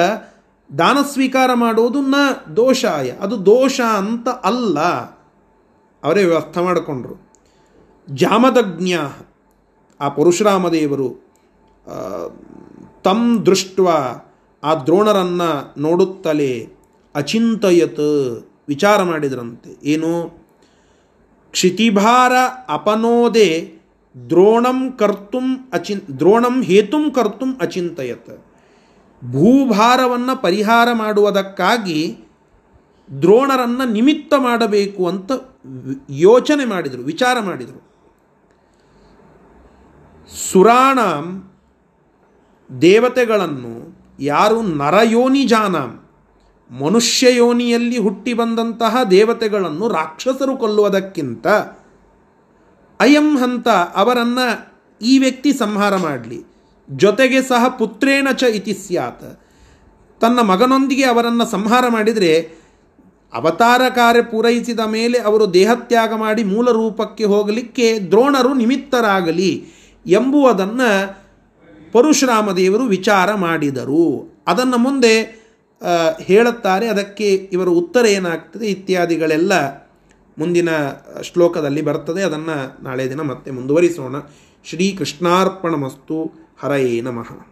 ದಾನ ಸ್ವೀಕಾರ ಮಾಡೋದು ನ ದೋಷಾಯ, ಅದು ದೋಷ ಅಂತ ಅಲ್ಲ. ಅವರೇ ವ್ಯವಸ್ಥೆ ಮಾಡಿಕೊಂಡ್ರು. ಜಾಮದಜ್ಞ, ಆ ಪರಶುರಾಮ ದೇವರು ತಮ್ ದೃಷ್ಟ, ಆ ದ್ರೋಣರನ್ನು ನೋಡುತ್ತಲೇ ಅಚಿಂತಯತ್ ವಿಚಾರ ಮಾಡಿದ್ರಂತೆ. ಏನು, ಕ್ಷಿತಿಭಾರ ಅಪನೋದೆ ದ್ರೋಣಂ ಕರ್ತುಂ ಅಚಿನ್ ದ್ರೋಣಂ ಹೇತುಂ ಕರ್ತುಂ ಅಚಿಂತಯತ್. ಭೂಭಾರವನ್ನು ಪರಿಹಾರ ಮಾಡುವುದಕ್ಕಾಗಿ ದ್ರೋಣರನ್ನು ನಿಮಿತ್ತ ಮಾಡಬೇಕು ಅಂತ ಯೋಚನೆ ಮಾಡಿದರು, ವಿಚಾರ ಮಾಡಿದರು. ಸುರಾಣಾಂ, ದೇವತೆಗಳನ್ನು, ಯಾರು ನರಯೋನಿಜಾನಾಂ, ಮನುಷ್ಯಯೋನಿಯಲ್ಲಿ ಹುಟ್ಟಿ ಬಂದಂತಹ ದೇವತೆಗಳನ್ನು ರಾಕ್ಷಸರು ಕೊಲ್ಲುವುದಕ್ಕಿಂತ ಅಯಂ ಹಂತ, ಅವರನ್ನು ಈ ವ್ಯಕ್ತಿ ಸಂಹಾರ ಮಾಡಲಿ. ಜೊತೆಗೆ ಸಹ ಪುತ್ರೇಣ ಚ ಇತಿ ಸ್ಯಾತ್, ತನ್ನ ಮಗನೊಂದಿಗೆ ಅವರನ್ನು ಸಂಹಾರ ಮಾಡಿದರೆ ಅವತಾರ ಕಾರ್ಯ ಪೂರೈಸಿದ ಮೇಲೆ ಅವರು ದೇಹತ್ಯಾಗ ಮಾಡಿ ಮೂಲ ರೂಪಕ್ಕೆ ಹೋಗಲಿಕ್ಕೆ ದ್ರೋಣರು ನಿಮಿತ್ತರಾಗಲಿ ಎಂಬುವುದನ್ನು ಪರಶುರಾಮ ದೇವರು ವಿಚಾರ ಮಾಡಿದರು. ಅದನ್ನು ಮುಂದೆ ಹೇಳುತ್ತಾರೆ. ಅದಕ್ಕೆ ಇವರ ಉತ್ತರ ಏನಾಗ್ತದೆ ಇತ್ಯಾದಿಗಳೆಲ್ಲ ಮುಂದಿನ ಶ್ಲೋಕದಲ್ಲಿ ಬರ್ತದೆ. ಅದನ್ನು ನಾಳೆ ದಿನ ಮತ್ತೆ ಮುಂದುವರಿಸೋಣ. ಶ್ರೀಕೃಷ್ಣಾರ್ಪಣಮಸ್ತು. ಹರಯೇ ನಮಃ.